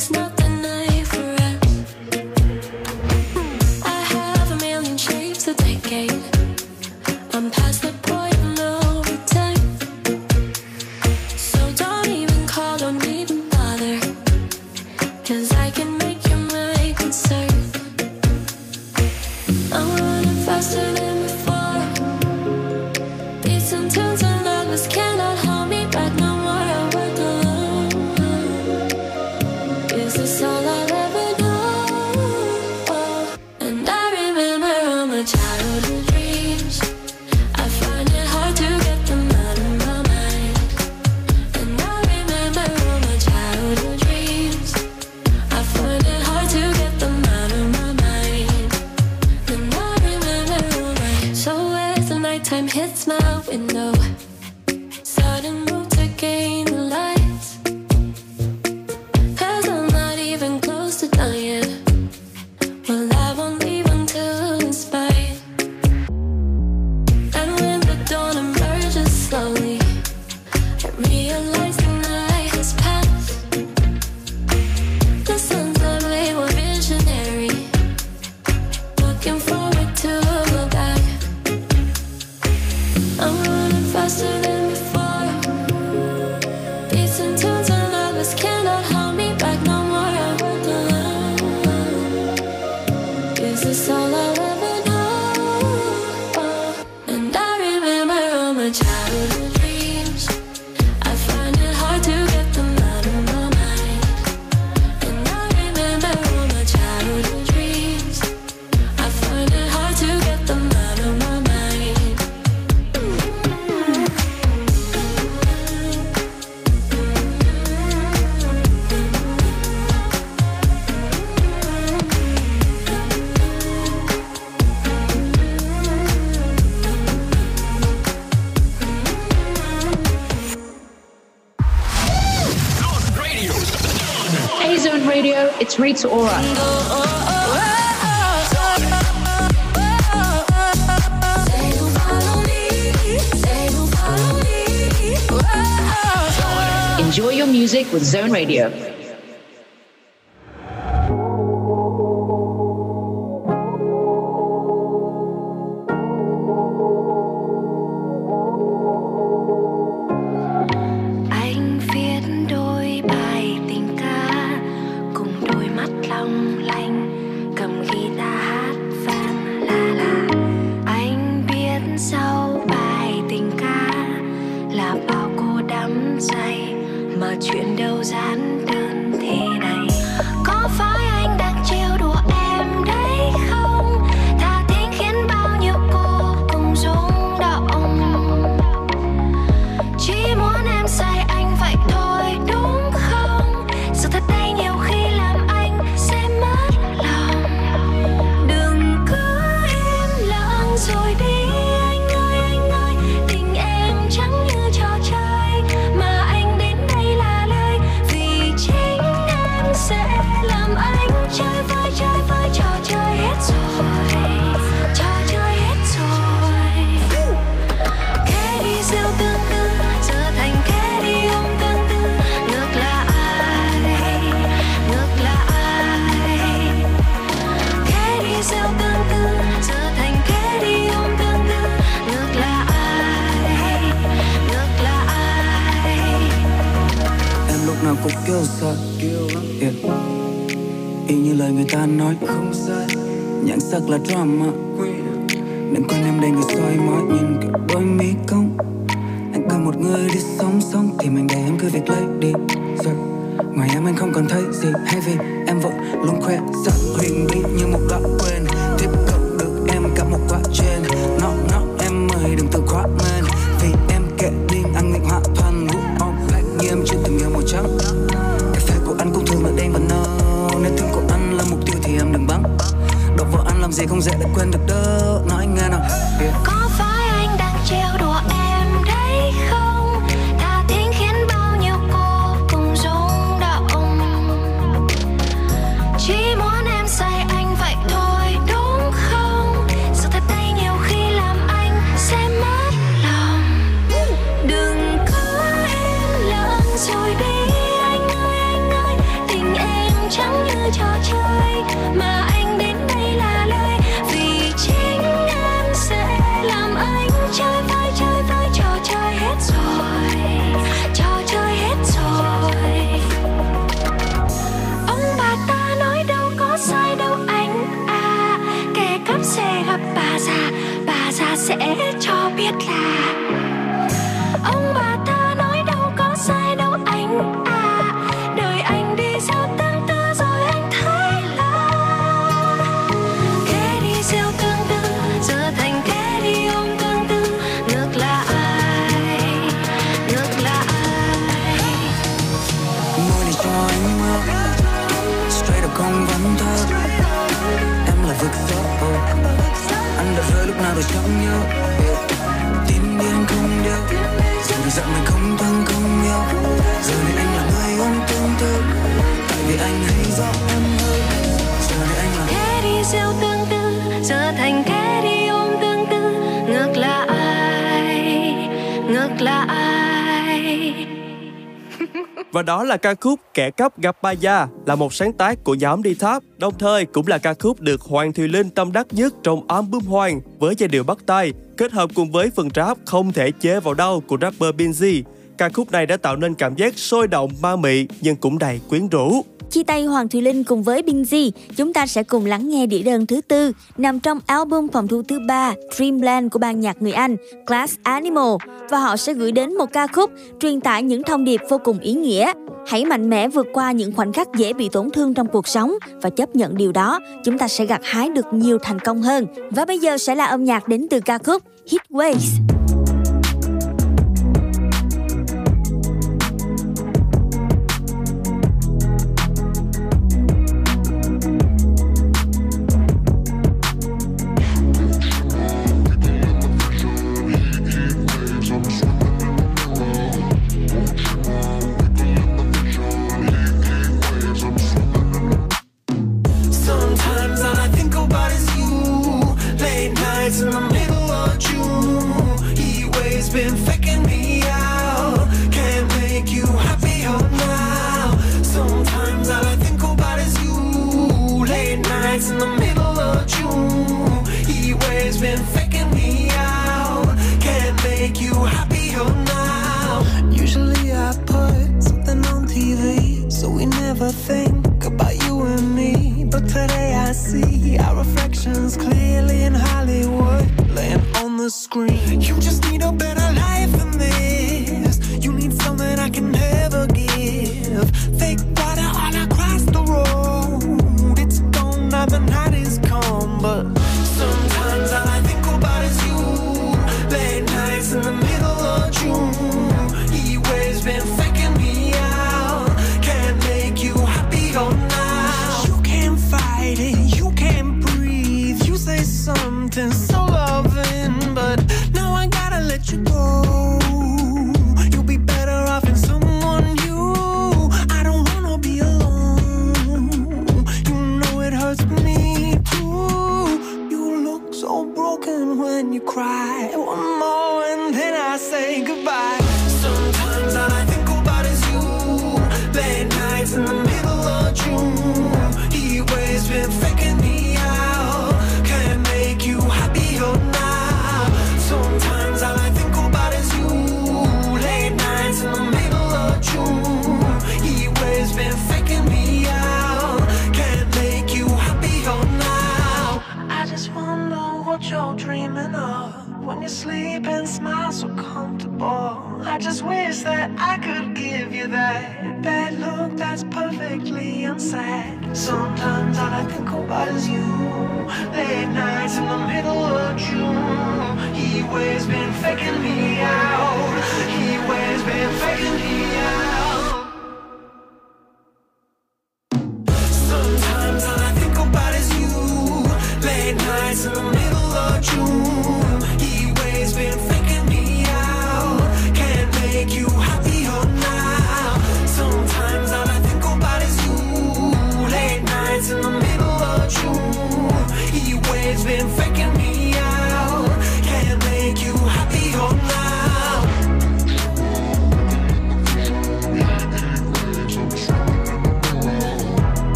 It's not the night for us. Reach to aura. Enjoy your music with Zone Radio. Đời anh đi sao tương tư anh mơ. Straight up không vấn thơ. Em là vực sâu. Anh đã rơi lúc nào rồi chẳng nhớ. Tin điên không đeo. Giờ thì dặn mình không thân không yêu. Giờ thì anh là người ôm tương tư. Tại vì anh hay rõ em hơn. Giờ thì anh là thế đi gieo tương tư. Giờ thành thế đi ôm tương tư. Ngược là ai? Ngược là ai? Và đó là ca khúc Kẻ Cắp Gặp Ba Gia, là một sáng tác của nhóm Đi Tháp, đồng thời cũng là ca khúc được Hoàng Thùy Linh tâm đắc nhất trong album Hoàng, với giai điệu bắt tai kết hợp cùng với phần rap không thể chế vào đâu của rapper Binz. Ca khúc này đã tạo nên cảm giác sôi động, ma mị nhưng cũng đầy quyến rũ. Chia tay Hoàng Thùy Linh cùng với Binz, chúng ta sẽ cùng lắng nghe đĩa đơn thứ tư nằm trong album phòng thu thứ ba Dreamland của ban nhạc người Anh Class Animal, và họ sẽ gửi đến một ca khúc truyền tải những thông điệp vô cùng ý nghĩa. Hãy mạnh mẽ vượt qua những khoảnh khắc dễ bị tổn thương trong cuộc sống và chấp nhận điều đó, chúng ta sẽ gặt hái được nhiều thành công hơn. Và bây giờ sẽ là âm nhạc đến từ ca khúc Hit Waves.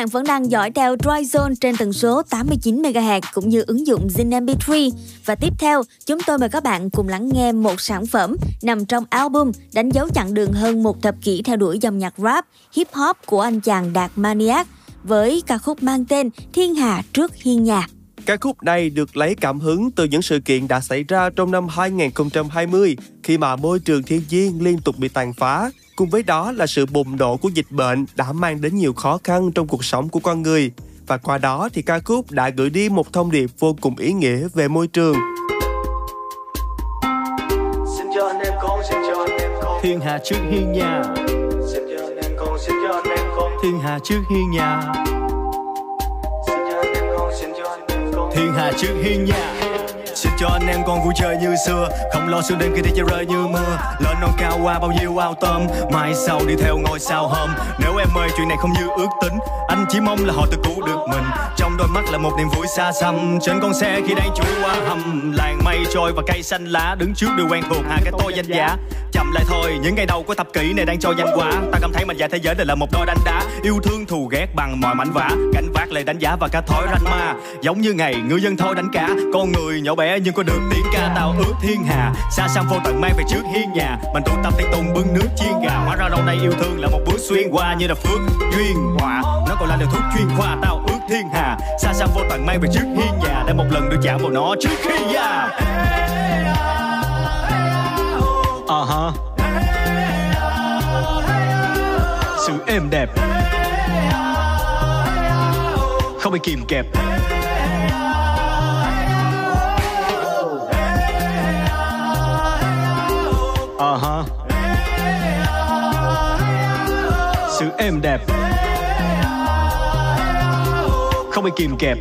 Bạn vẫn đang dõi theo Dryzone trên tần số tám mươi chín mê ga héc cũng như ứng dụng Zing em pê ba. Và tiếp theo, chúng tôi mời các bạn cùng lắng nghe một sản phẩm nằm trong album đánh dấu chặng đường hơn một thập kỷ theo đuổi dòng nhạc rap, hip-hop của anh chàng Đạt Maniac với ca khúc mang tên Thiên Hà Trước Hiên Nhà. Ca khúc này được lấy cảm hứng từ những sự kiện đã xảy ra trong năm hai không hai không khi mà môi trường thiên nhiên liên tục bị tàn phá. Cùng với đó là sự bùng nổ của dịch bệnh đã mang đến nhiều khó khăn trong cuộc sống của con người. Và qua đó thì ca khúc đã gửi đi một thông điệp vô cùng ý nghĩa về môi trường. Thiên hạ trước hiên nhà, thiên hạ trước hiên nhà, thiên hạ trước hiên nhà. Xin cho anh em con vui chơi như xưa, không lo sương đêm khi đi chơi rơi như mưa. Lên non cao qua bao nhiêu ao tôm, mai sau đi theo ngôi sao hôm. Nếu em ơi chuyện này không như ước tính, anh chỉ mong là họ tự cứu được mình. Trong đôi mắt là một niềm vui xa xăm, trên con xe khi đang trôi qua hầm. Làng mây trôi và cây xanh lá, đứng trước điều quen thuộc hạ cái tôi danh giá. Chậm lại thôi, những ngày đầu của thập kỷ này đang cho danh quả. Ta cảm thấy mình và thế giới này là một đôi đánh đá, yêu thương thù ghét bằng mọi mảnh vả. Cảnh vác lời đánh giá và cả thói ranh ma, giống như ngày ngư dân thôi đánh cá. Con người nhỏ bé nhưng có được tiếng ca, tao ước thiên hà xa xăm vô tận mang về trước hiên nhà. Mình tụ tập tay tùng bưng nước chiên gà, hóa ra lâu nay yêu thương là một bước xuyên qua như là phước duyên hòa. Nó còn là liều thuốc chuyên khoa, tao ước thiên hà xa xăm vô tận mang về trước hiên nhà, để một lần được chạm vào nó trước khi già. Uh-huh. Sự êm đẹp không bị kìm kẹp, uh-huh. Sự êm đẹp không bị kìm kẹp.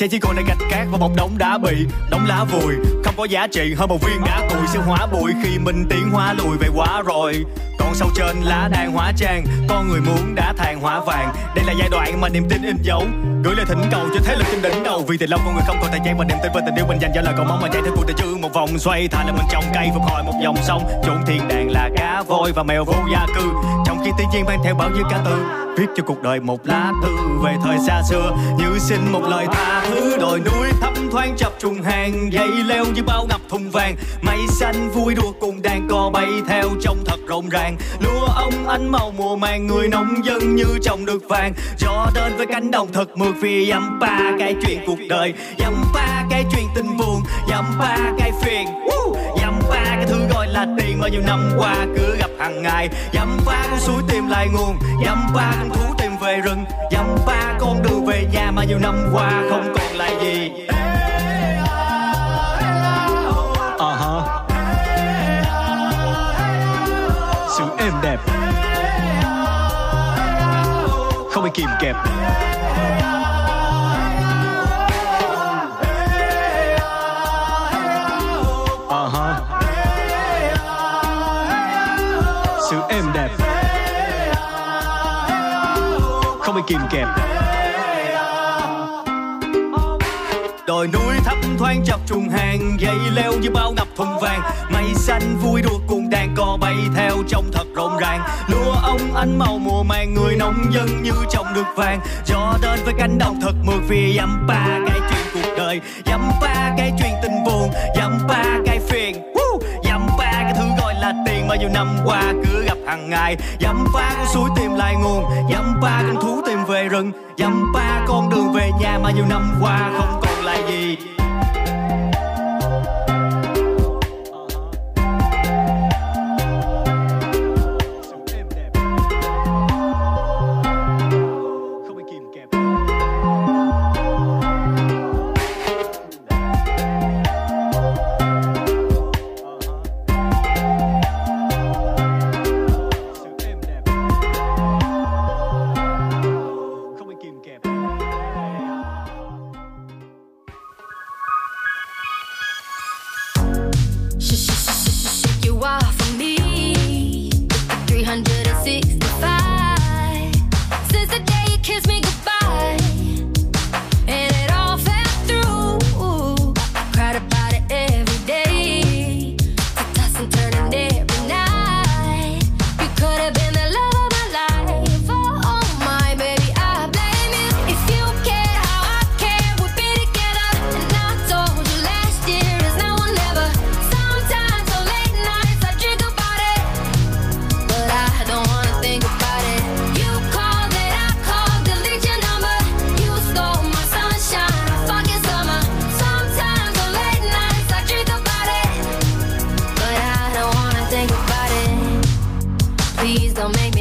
Xe chỉ còn lại gạch cát và một đống đá bị, đống lá vùi, không có giá trị hơn một viên đá cùi. Sẽ hóa bụi khi mình tiến hóa lùi về quá rồi. Còn sâu trên lá đang hóa trang, con người muốn đá than hóa vàng. Đây là giai đoạn mà niềm tin in dấu, gửi lời thỉnh cầu cho thế lực trên đỉnh đầu. Vì từ lâu con người không còn thời gian và niềm tin về tình yêu, mình dành cho lời cầu mong mà chạy theo cuộc đời chứ một vòng xoay. Thà là mình trồng cây phục hồi một dòng sông, chốn thiên đàng là cá voi và mèo vô gia cư. Trong khi tự nhiên mang theo bao nhiêu cá tư, viết cho cuộc đời một lá thư về thời xa xưa, như xin một lời tha thứ. Đồi núi thấp thoáng chập trùng hàng, dây leo như bao ngập thùng vàng. Mây xanh vui đùa cùng đàn cò bay theo trông thật rộn ràng. Lúa ông ánh màu mùa màng, người nông dân như trồng được vàng. Gió đến với cánh đồng thật mượt, vì dăm ba cái chuyện cuộc đời, dăm ba cái chuyện tình buồn, dăm ba cái phiền, dăm ba cái thứ gọi là tiền mà nhiều năm qua cứ gặp hàng ngày. Dăm ba con suối tìm lại nguồn, dăm ba con thú tìm về rừng, dăm ba con đường về nhà mà nhiều năm qua không còn lại gì. Uh-huh. Sự êm đẹp không bị kìm kẹp, uh-huh. Sự êm đẹp không bị kìm kẹp. Đồi núi thấp thoáng chập trùng hàng, dây leo như bao ngập thùng vàng. Mây xanh vui đùa cùng đàn cò bay theo trông thật rộn ràng. Lúa ông ánh màu mùa màng, người nông dân như trồng được vàng. Gió đến với cánh đồng thật mượt, vì dăm ba cái chuyện cuộc đời, dăm ba cái chuyện tình buồn, dăm ba cái phiền, dăm ba cái thứ gọi là tiền mà nhiều năm qua cứ gặp hàng ngày. Dăm ba con suối tìm lại nguồn, dăm ba con thú tìm về rừng, dăm ba con đường về nhà mà nhiều năm qua không còn lại gì.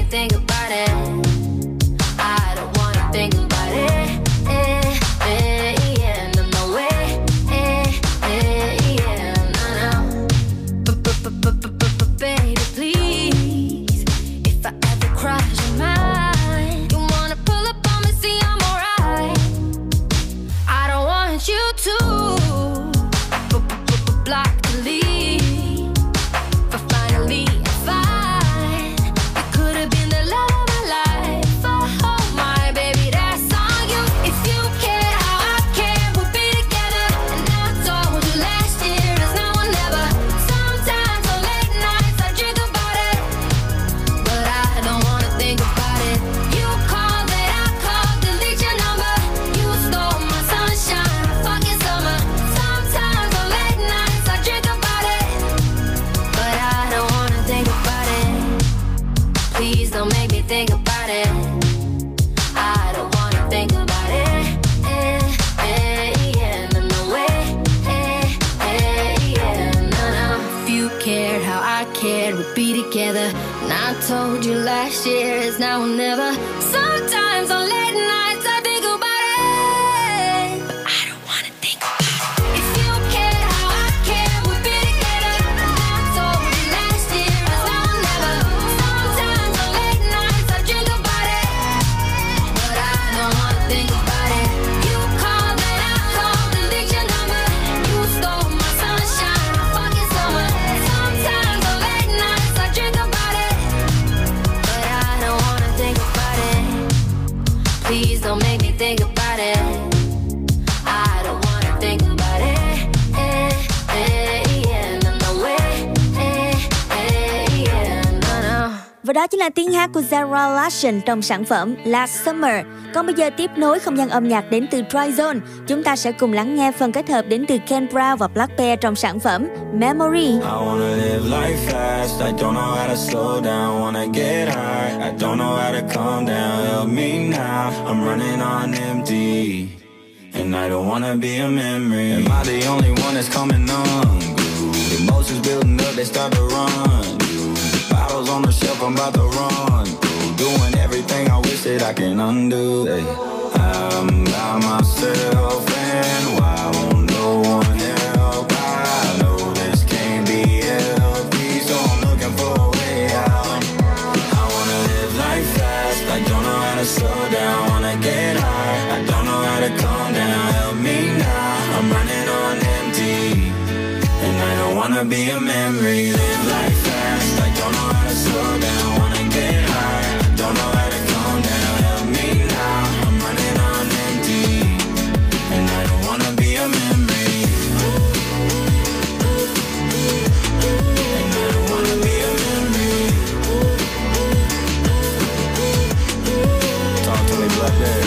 think about it. I don't wanna think about it. Eh, eh, yeah, no, no way. Eh, eh, yeah, no, no. Baby, please. If I ever cross your mind, you wanna pull up on me, see I'm alright. I don't want you to block the lead. And I told you last year, it's now or never. Sometimes on late nights I think about it, but I don't wanna think about it. If you cared how I care, we'd be together. And I told you last year, it's now or never. Sometimes on late nights I drink about it, but I don't wanna think about it. You called and I called and leaked your number. You stole my sunshine, my fucking summer. Sometimes on late nights I drink about it. Please don't make me think about it. I don't wanna think about it. Eh, eh, yeah, no, no way. Eh, eh, yeah, no, no. Và đó chính là tiếng hát của Zara Larson trong sản phẩm Last Summer. Còn bây giờ tiếp nối không gian âm nhạc đến từ Dryzone, chúng ta sẽ cùng lắng nghe phần kết hợp đến từ Ken Brown và Black Bear trong sản phẩm Memory. I wanna live life fast, I don't know how to slow down, wanna get high, I don't know how to calm down, help me now, I'm running on empty, and I don't wanna be a memory. Am I the only one that's coming on? The emotions building up, they start to run. Bottles on the shelf, I'm about to run. Doing everything I wish that I can undo. Hey, I'm by myself and why won't no one help? I know this can't be healthy, so I'm looking for a way out. I wanna live life fast, I don't know how to slow down. Wanna get high, I don't know how to calm down. Help me now, I'm running on empty, and I don't wanna be a memory. Live life fast, I don't know how to slow down. Wanna get high, don't know how to calm down, help me now, I'm running on empty, and I don't wanna be a memory, and I don't wanna be a memory. Talk to me, Black Bear.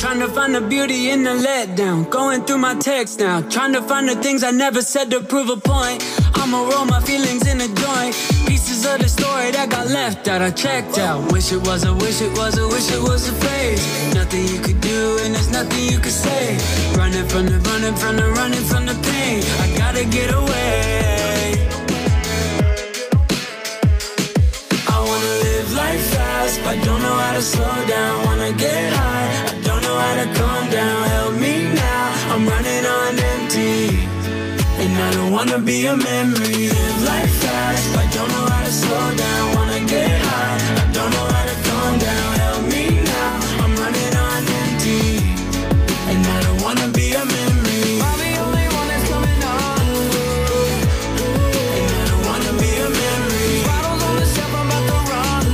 Trying to find the beauty in the letdown, going through my texts now, trying to find the things I never said to prove a point. I'ma roll my feelings in a joint. Pieces of the story that got left out, I checked out. Wish it was a, wish it was a, wish it was a phase. Nothing you could do and there's nothing you could say. Running from the, running from the, running from the pain. I gotta get away. I wanna live life fast, I don't know how to slow down. Wanna get high, I don't know how to calm down. Help me now, I'm running on empty, and I don't wanna be a memory. Live life fast, I don't know how to slow down. Wanna get high, I don't know how to calm down. Help me now, I'm running on empty, and I don't wanna be a memory. I'm the only one that's coming on, and I don't wanna be a memory. Bottles on the shelf, I'm about to run,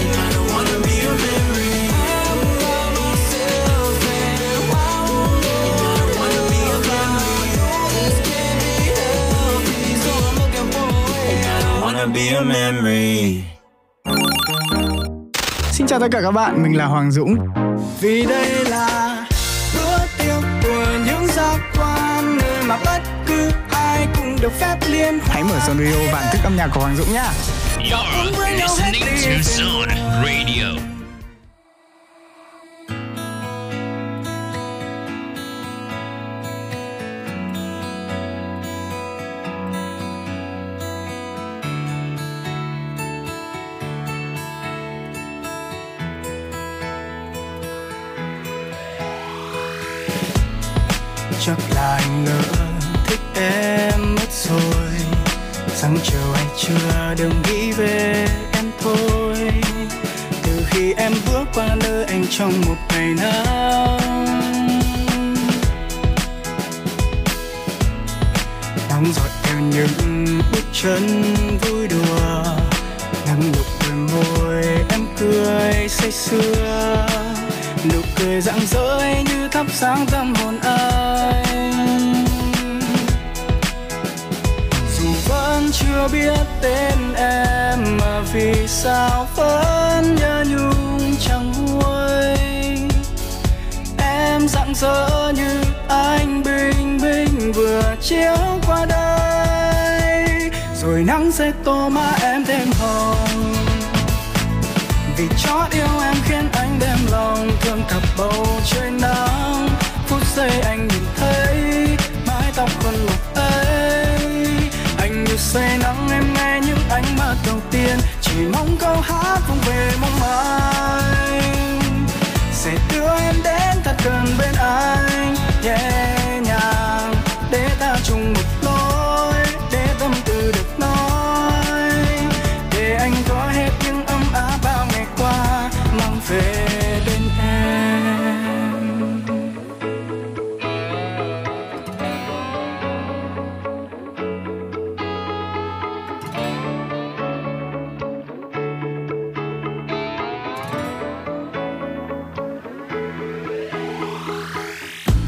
and I don't wanna be a memory. I'm by myself and why won't I wanna be a memory? Be a memory. Xin chào tất cả các bạn, mình là Hoàng Dũng. Vì đây là bữa tiệc của những giác quan, nơi mà bất cứ ai cũng được phép liên. Hãy mở Sun Radio bản thức âm nhạc của Hoàng Dũng nhá. You're listening to Sun Radio. chắc là anh ngỡ thích em mất rồi. Sáng chiều hay trưa đừng nghĩ về em thôi. Từ khi em bước qua nơi anh trong một ngày nắng, nắng giọt theo những bước chân vui đùa, nắng nụ cười môi em cười say sưa, nụ cười rạng rỡ như thắp sáng tâm hồn anh. Vẫn chưa biết tên em mà vì sao vẫn nhớ nhung chẳng nguôi. Em rạng rỡ như ánh bình minh vừa chiếu qua đây, rồi nắng sẽ tô má em thêm hồng. Vì chót yêu em khiến anh đem lòng thương cả bầu trời nắng. Phút giây anh nhìn thấy mái tóc còn mọc ấy. Say nắng em nghe những ánh mắt đầu tiên, chỉ mong câu hát vòng về mong mai sẽ đưa em đến thật gần bên anh, nhẹ nhàng để ta chung một lối, để tâm tư được nói, để anh có hết những ấm áp bao ngày qua mang về bên em.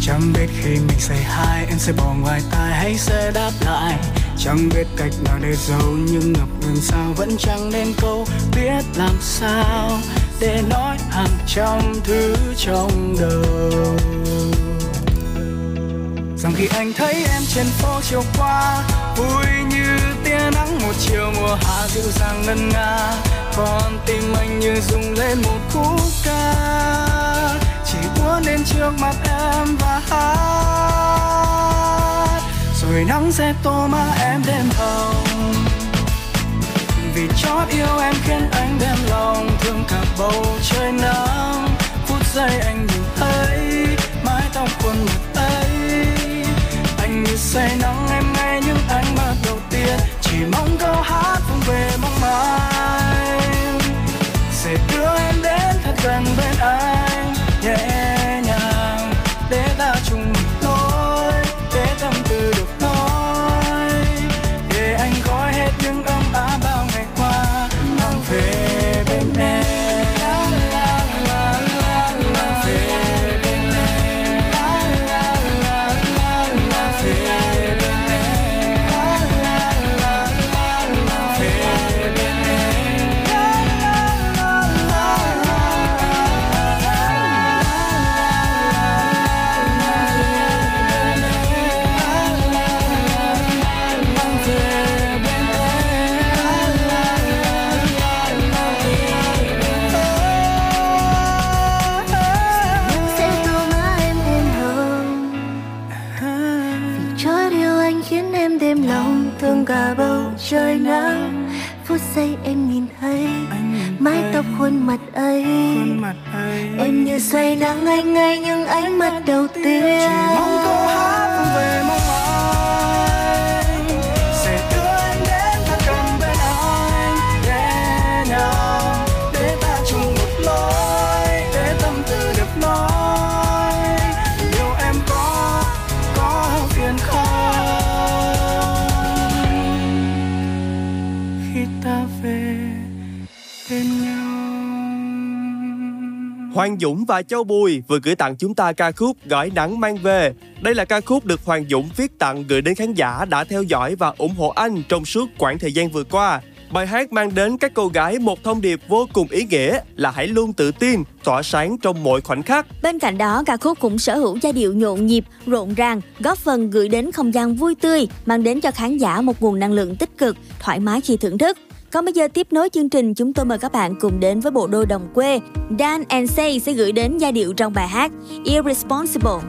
Chẳng biết khi mình say hi em sẽ bỏ ngoài tai hay sẽ đáp lại. Chẳng biết cách nào để giấu nhưng ngập ngừng sao vẫn chẳng nên câu. Biết làm sao để nói hàng trăm thứ trong đầu, rằng khi anh thấy em trên phố chiều qua, vui như tia nắng một chiều mùa hạ dịu dàng ngân nga. Con tim anh như rung lên một khúc ca, chỉ muốn đến trước mặt em và hát, rồi nắng sẽ tô má em đêm hồng. Vì chót yêu em khiến anh đem lòng thương cả bầu trời nắng. Phút giây anh nhìn thấy mái tóc cuốn ngược ấy. Anh như say nắng em nghe những ánh mắt đầu tiên, chỉ mong câu hát vòng về mong mai sẽ đưa em đến thật gần bên anh. Nhẹ nhàng để ta chung một lối, để tâm tư được nói, để anh gói hết những ấm áp bao ngày qua mang về bên em, mang về bên em, mang về bên em, mang về bên em. Đêm lòng thương cả bầu trời nắng, phút giây em nhìn thấy mái tóc khuôn mặt ấy. Em như say nắng anh ngay những ánh mắt đầu tiên, chỉ mong câu hát về mong mai sẽ đưa em đến thật gần bên anh, nhẹ nhàng để ta chung một lối, để tâm tư được nói, yêu em có có phiền không? Hoàng Dũng và Châu Bùi vừa gửi tặng chúng ta ca khúc Gói Nắng Mang Về. Đây là ca khúc được Hoàng Dũng viết tặng gửi đến khán giả đã theo dõi và ủng hộ anh trong suốt quãng thời gian vừa qua. Bài hát mang đến các cô gái một thông điệp vô cùng ý nghĩa là hãy luôn tự tin, tỏa sáng trong mọi khoảnh khắc. Bên cạnh đó, ca khúc cũng sở hữu giai điệu nhộn nhịp, rộn ràng, góp phần gửi đến không gian vui tươi, mang đến cho khán giả một nguồn năng lượng tích cực, thoải mái khi thưởng thức. Còn bây giờ tiếp nối chương trình, chúng tôi mời các bạn cùng đến với bộ đôi đồng quê. Dan and Say sẽ gửi đến giai điệu trong bài hát Irresponsible.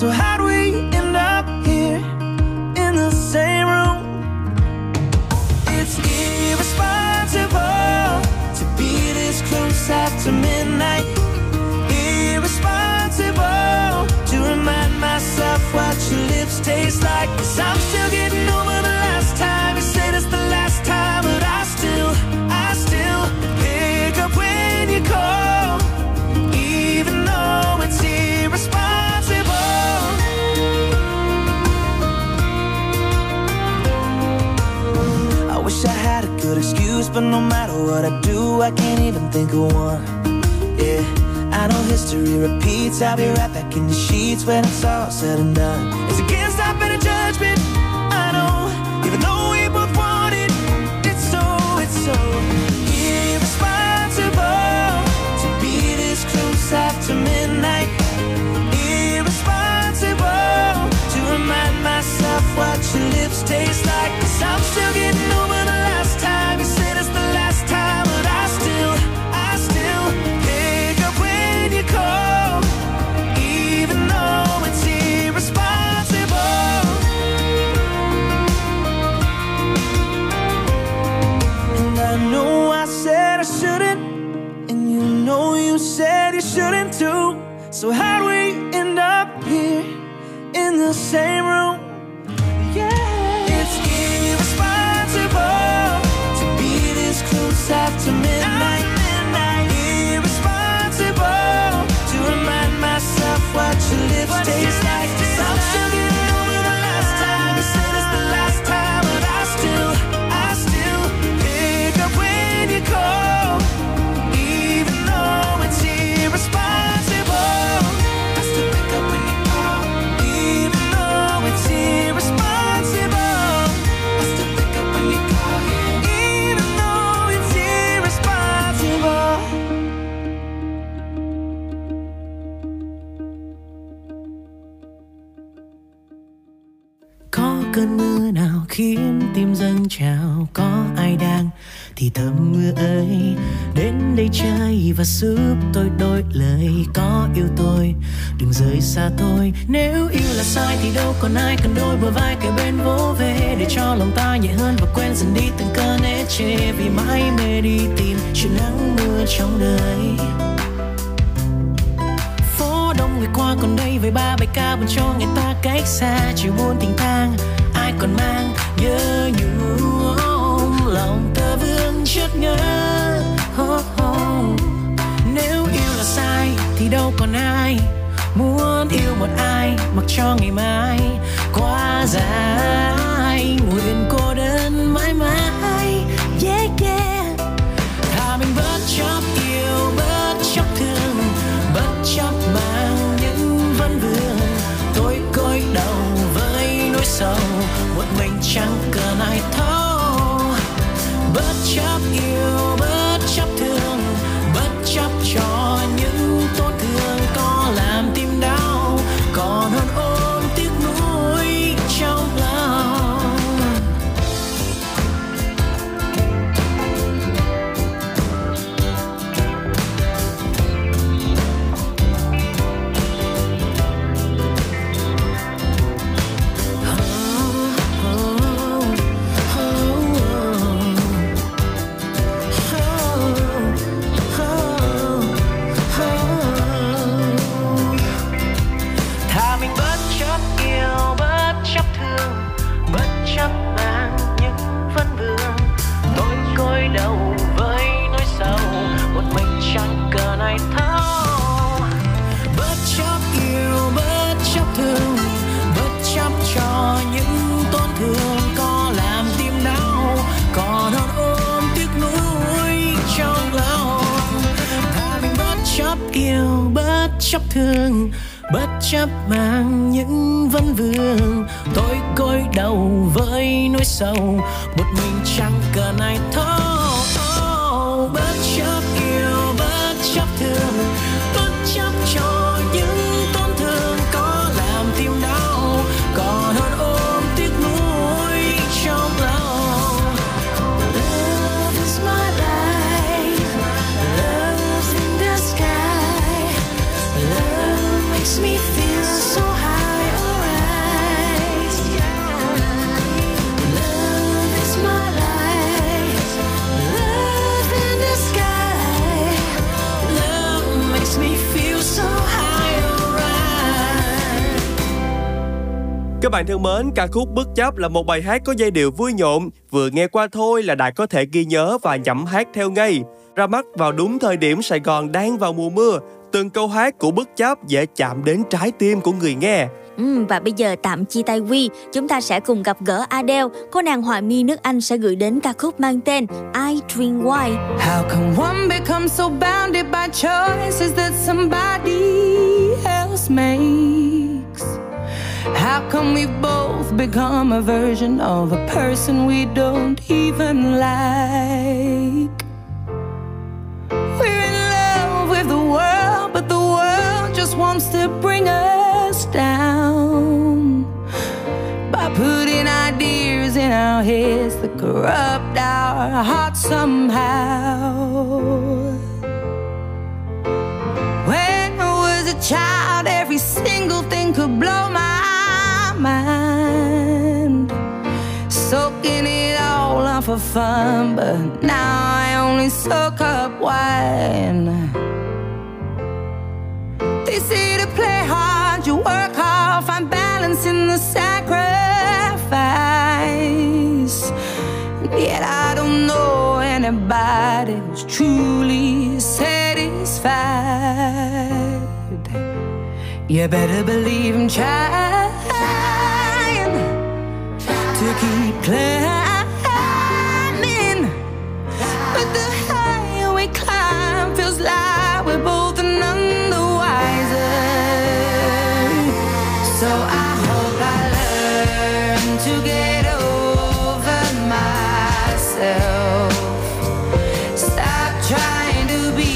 So how'd we end up here in the same room? It's irresponsible to be this close after midnight. Irresponsible to remind myself what your lips taste like. Cause I'm still getting over the last time you said it's the last time. But I still, I still pick up when you call, even though it's irresponsible. Wish I had a good excuse, but no matter what I do, I can't even think of one. Yeah, I know history repeats. I'll be right back in the sheets when it's all said and done. It's against our better judgment, I know, even though we both want it. It's so, it's so irresponsible to be this close after midnight. Irresponsible to remind myself what your lips taste like. Cause I'm still getting over. So how'd we end up here in the same room? Yeah. It's irresponsible to be this close after midnight. midnight. Irresponsible to remind myself what your lips what taste like. Taste I'm still getting over the last time you said it's the last time, but I still, I still pick up when you call, even though it's irresponsible. Cơn mưa nào khiến tim dâng trào, có ai đang thì thầm mưa ấy đến đây chơi và giúp tôi đổi lời. Có yêu tôi đừng rời xa tôi, nếu yêu là sai thì đâu còn ai cần đôi bờ vai kề bên vỗ về để cho lòng ta nhẹ hơn và quên dần đi từng cơn ê chê, vì mãi mê đi tìm chuyện nắng mưa trong đời. Phố đông người qua còn đây với ba bài ca buồn cho người ta cách xa, chỉ buồn tình tang ai còn mang nhớ nhung lòng ta vương chất nhớ. Oh, oh. Nếu yêu là sai thì đâu còn ai muốn yêu một ai, mặc cho ngày mai quá dài nguyện cô đơn mãi mãi. Yeah, yeah. Thà mình bất chấp yêu, bất chấp thương, bất chấp mang những vấn vương. Tôi cúi đầu với nỗi sầu, một mình chẳng cần ai thấu. Bất chấp yêu, bất chấp thương, bất chấp cho những tổn thương có làm tim đau, còn hơn ôm tiếc nuối trong lòng. Bất chấp thương, bất chấp mang những vấn vương, tôi gối đầu với nỗi sầu, một mình chẳng cần ai thấu. Bất chấp yêu, bất chấp thương, bất chấp cho những tổn thương có làm tim đau, còn hơn ôm tiếc nuối trong lòng. Love is my life, love's in the sky. Makes me feel so high. Các bạn thân mến, ca khúc Bất Chấp là một bài hát có giai điệu vui nhộn, vừa nghe qua thôi là đã có thể ghi nhớ và nhẩm hát theo ngay. Ra mắt vào đúng thời điểm Sài Gòn đang vào mùa mưa, từng câu hát của Bất Chấp dễ chạm đến trái tim của người nghe. Ừ, và bây giờ tạm chia tay Huy, chúng ta sẽ cùng gặp gỡ Adele. Cô nàng họa mi nước Anh sẽ gửi đến ca khúc mang tên I Drink Wine. How can one become so bounded by choices that somebody else makes? How can we both become a version of a person we don't even like? We're in love with the world, but the world just wants to bring us down by putting ideas in our heads that corrupt our hearts somehow. When I was a child, every single thing could blow my mind, soaking it all up for fun, but now I only soak up wine. They say to play hard, you work hard, find balance in the sacrifice, yet I don't know anybody who's truly satisfied. You better believe I'm trying to keep climbing, but the higher we climb feels like we're both none the wiser. So I hope I learn to get over myself. Stop trying to be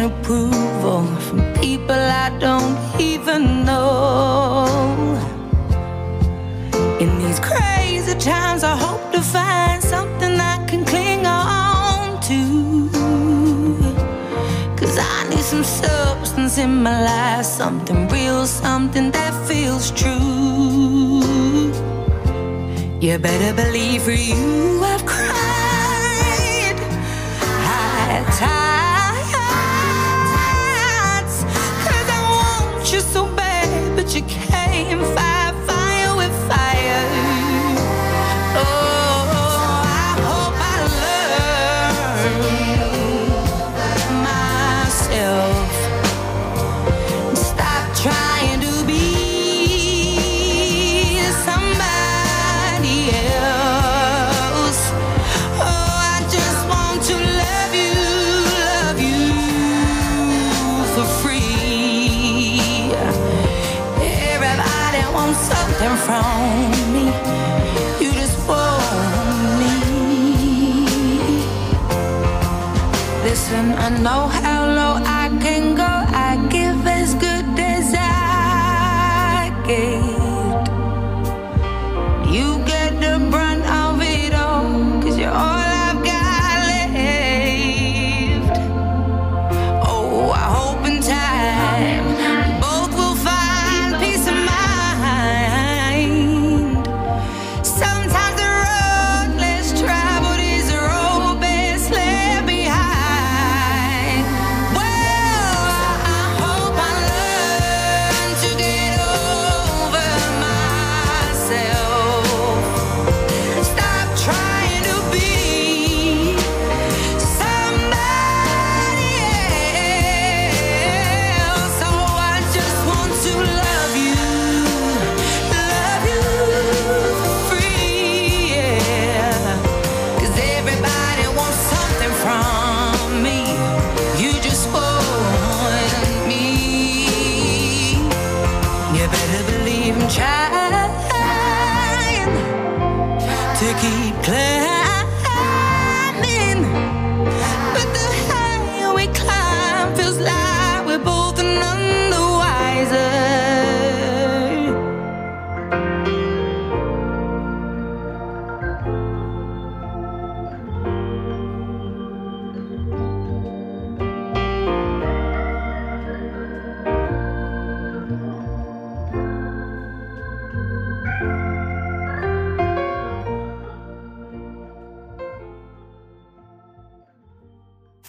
approval from people I don't even know. In these crazy times I hope to find something I can cling on to, cause I need some substance in my life, something real, something that feels true. You better believe for you I've cried high tide, you're so bad, but you can't fight fire with fire. Oh, I hope I learn myself. Stop trying to be somebody else. Oh, I just want to love you, love you for free. Something from me, you just want me. Listen, I know how low I can go. I give as good as I get. You get the brunt of it all, cause you're all I've got left. Oh, I hope in time we both will find peace of mind. Over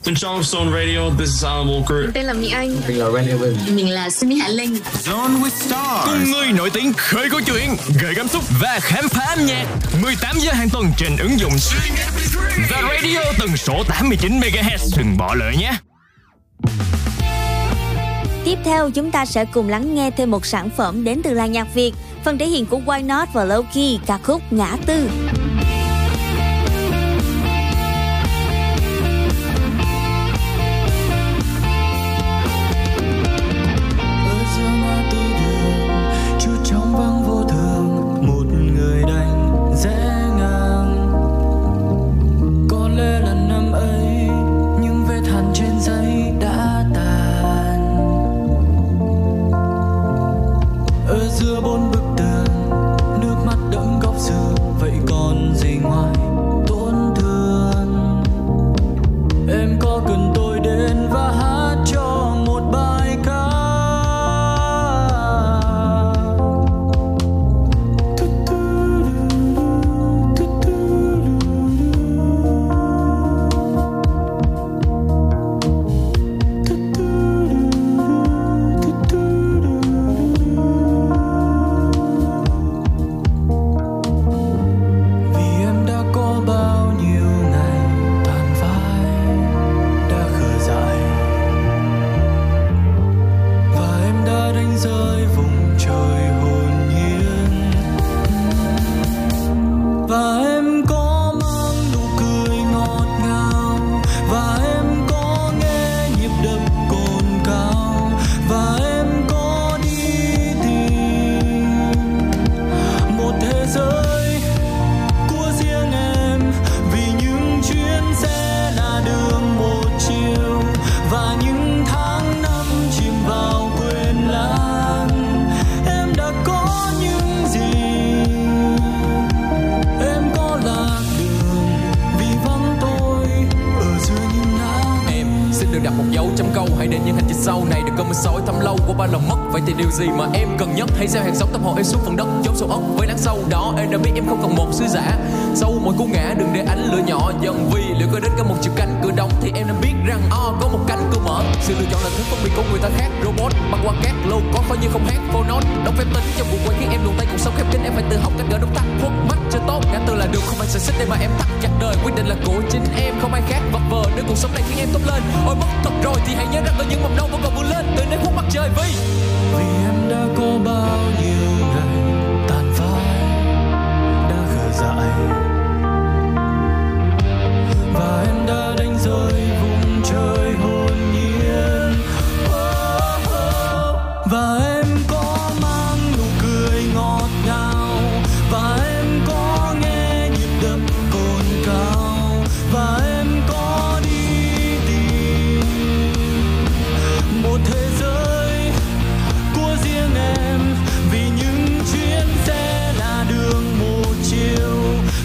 Xin chào Sun Radio, this is Alan Walker. Mình tên là Mỹ Anh. Mình là Randy Evans. Mình là Simi Hạ Linh. Zone with Stars. Cùng người nổi tiếng khơi câu chuyện, gợi cảm xúc và khám phá âm nhạc. mười tám giờ hàng tuần trên ứng dụng Zing em pê ba. The Radio tần số tám mươi chín mê ga héc. Đừng bỏ lỡ nhé. Tiếp theo chúng ta sẽ cùng lắng nghe thêm một sản phẩm đến từ làng nhạc Việt, phần thể hiện của Why Not và Loki, ca khúc Ngã Tư. Gì mà em cần nhất hay sao hàng sống tâm hồn em xuống phần đất chốn sâu ốc với nắng sâu đó em đã biết em không còn một sứ giả sau mỗi cú ngã đừng để ánh lửa nhỏ dần vì liệu có đến cả một chiều cánh cửa đóng thì em đã biết rằng o oh, có một cánh cửa mở sự lựa chọn là thứ phân biệt của người ta khác robot băng qua các lô có coi như không hát vô nốt đóng phép tính trong cuộc quay khiến em luồn tay cuộc sống khép kín em phải tự học cách gỡ nút tắt khuất mắt cho tốt ngã tư là đường không phải sợi xích để mà em tắt chặt đời quyết định là của chính em không ai khác vật vờ nếu cuộc sống này khiến em tốt lên ôi mất thật rồi thì hãy nhớ rằng có những mầm non vẫn còn vươn lên từ nơi khuất mặt trời vì vì em đã có bao nhiêu ngày tàn phai đã khờ dại và em đã đánh rơi vùng trời hồn nhiên oh, oh. Và em có mang nụ cười ngọt ngào và em có nghe nhịp đập cồn cào và em có đi tìm một thế giới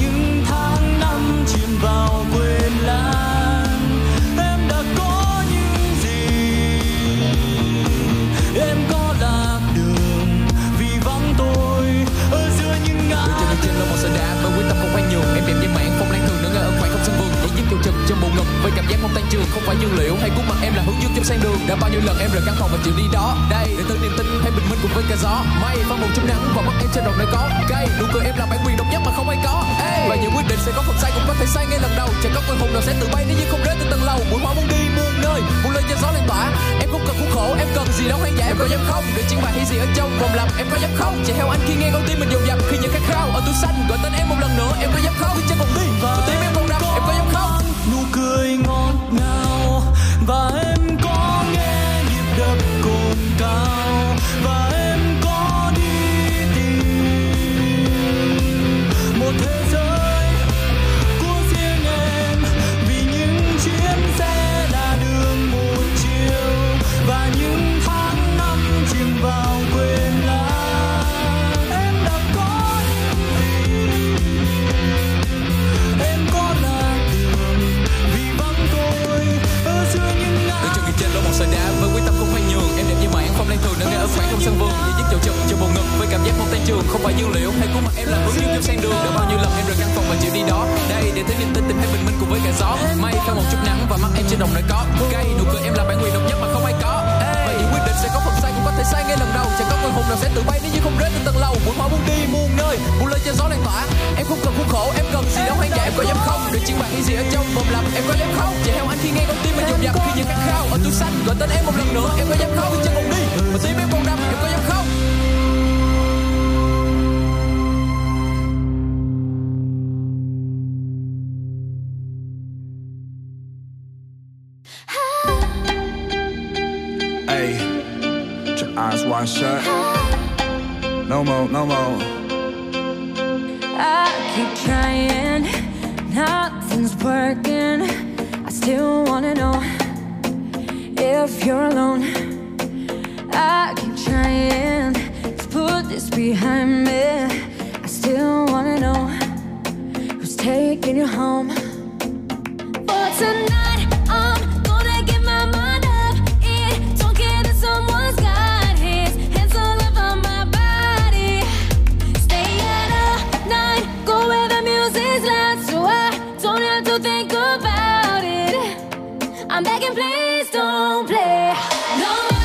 những tháng năm chìm vào quên lãng em đã có những gì em có lạc đường vì vắng tôi ở giữa những ngã tư trên là một sợi đá tôi quyết tâm không khoan nhường em đẹp như mạng phong lan thường nữa ở ngoài không sân vườn để những câu trực trong bộ ngực với cảm giác không tan trường không phải dương liệu hay cuốn mặt em là hướng dương trong sang đường đã bao nhiêu lần em rời căn phòng và chịu đi đó đây để tôi niềm tin hay bình minh cùng với cả gió may phong một trong nắng và mắt em trên đồng nơi có cây nụ cười em là bản quyền độc nhất mà không ai có. Hey. Và những quyết định sẽ có phần sai cũng có thể sai ngay lần đầu chẳng có cơ hội nào sẽ tự bay nếu như không rơi từ tầng lầu mũi mõ muốn đi muôn nơi muốn lên trên gió lan tỏa em không cần khuôn khổ em cần gì đâu hoang dã em có dám không để chiến bại hay gì ở trong vòng lặp em có dám không chạy theo anh khi nghe con tim mình dồn dập khi những khát khao ở tuổi xanh gọi tên em một lần nữa em có dám không khi chân còn đi và tim em còn đập em có dám không nụ cười ngọt ngào và em có nghe nhịp đập cồn cào và em có đi tìm một thế giới của riêng em vì những chuyến xe là đường một chiều và những tháng năm chìm vào quên lãng em đã có những gì hiểu. Hay của mặt em là hướng dương sang đường, đã bao nhiêu lần em rời căn phòng và chịu đi đó. Đây để thấy niềm tin tìm thấy bình minh cùng với cả gió. May theo một chút nắng và mắt em trên đồng lại có cây. Nụ cười em là bản quyền độc nhất mà không ai có. Và những quyết định sẽ có phần sai cũng có thể sai ngay lần đầu. Chẳng có người hùng nào sẽ tự bay nếu như không rớt từ tầng lầu. Buồn mỏi muốn đi muôn nơi, buồn lời cho gió lan tỏa. Em không cần khuôn khổ, em cần gì đâu hay giả em có dám không? Được chiến bại hay gì ở trong một lần em có dám không? Chạy theo anh khi nghe con tim mình dồn dập khi những khát khao ở tuổi xanh gọi tên em một lần nữa. Em có dám không? Chân cùng đi và tim em còn đập, em có dám không? Eyes wide shut. No more, no more. I keep trying, nothing's working. I still wanna know if you're alone. I keep trying to put this behind me. I still wanna know who's taking you home. For tonight, I'm gonna get my mind up. It don't care that someone's got. Think about it. I'm begging, please don't play.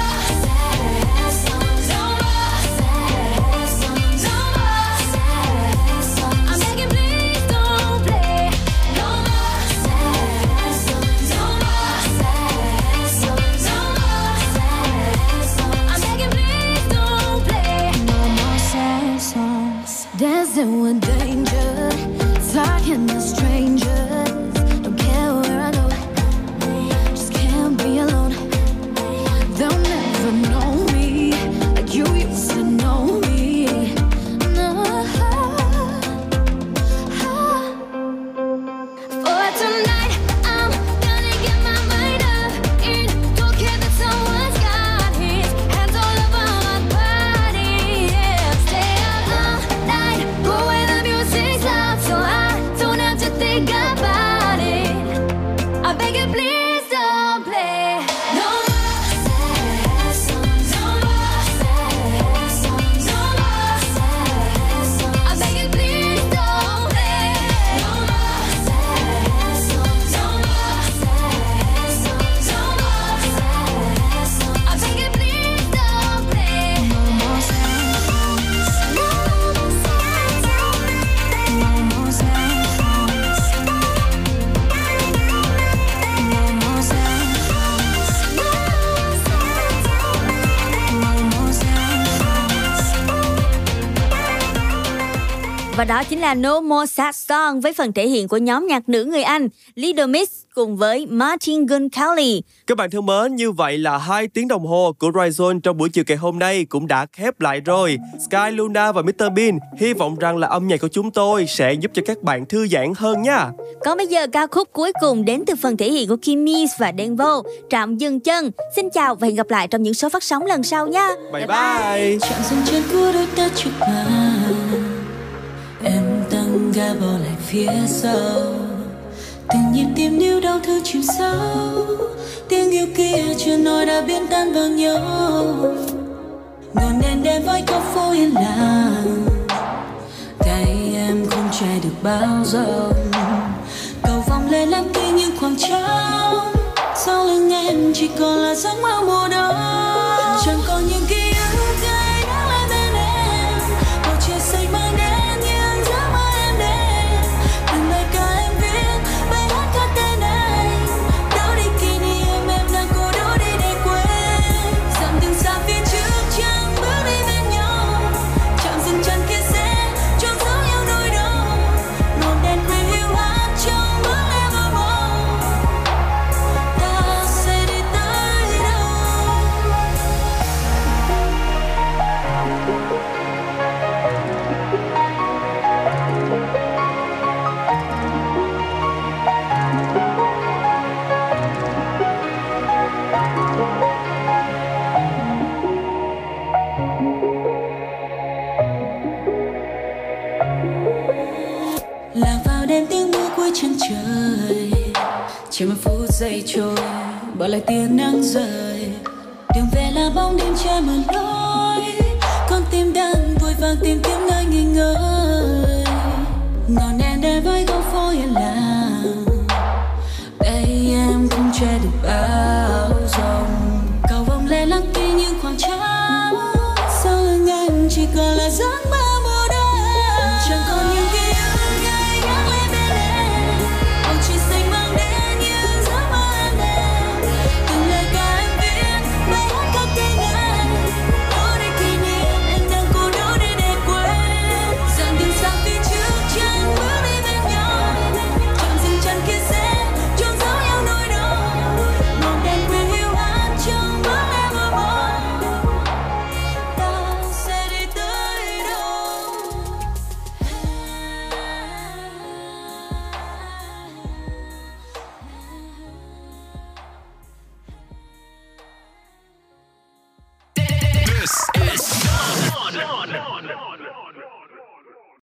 No more sad songs. No more sad songs. No more sad songs. I'm begging, please don't play. No more sad songs. No more sad songs. No more sad songs. I'm begging, please don't play. No more sad songs. Dancing with danger, talking to strangers. Và đó chính là No More Sad Song với phần thể hiện của nhóm nhạc nữ người Anh Little Mix cùng với Martin Gun Kelly. Các bạn thân mến, như vậy là hai tiếng đồng hồ của Dryzone trong buổi chiều ngày hôm nay cũng đã khép lại rồi. Sky, Luna và mít tơ Bean hy vọng rằng là âm nhạc của chúng tôi sẽ giúp cho các bạn thư giãn hơn nha. Còn bây giờ ca khúc cuối cùng đến từ phần thể hiện của Kimmy và Denvo, Trạm Dừng Chân. Xin chào và hẹn gặp lại trong những số phát sóng lần sau nha. Bye bye. Bye. Em tăng ga bỏ lại phía sau, từng nhịp tim níu đau thương chìm sâu. Tiếng yêu kia chưa nói đã biến tan vào nhau. Ngọn đèn đêm với góc phố yên lặng, tay em không che được bao giờ. Cầu vòng lên lắm khi những khoảng trống, sau lưng em chỉ còn là giấc mơ mùa đông. Chẳng còn những ký ức gây nắng lại bên em, bầu trời xanh mây đen. Chỉ một phút giây trôi, bỏ lại tia nắng rời. Đường về là bóng đêm che mờ lối, con tim đang vội vàng tìm kiếm nơi. nghi ngờ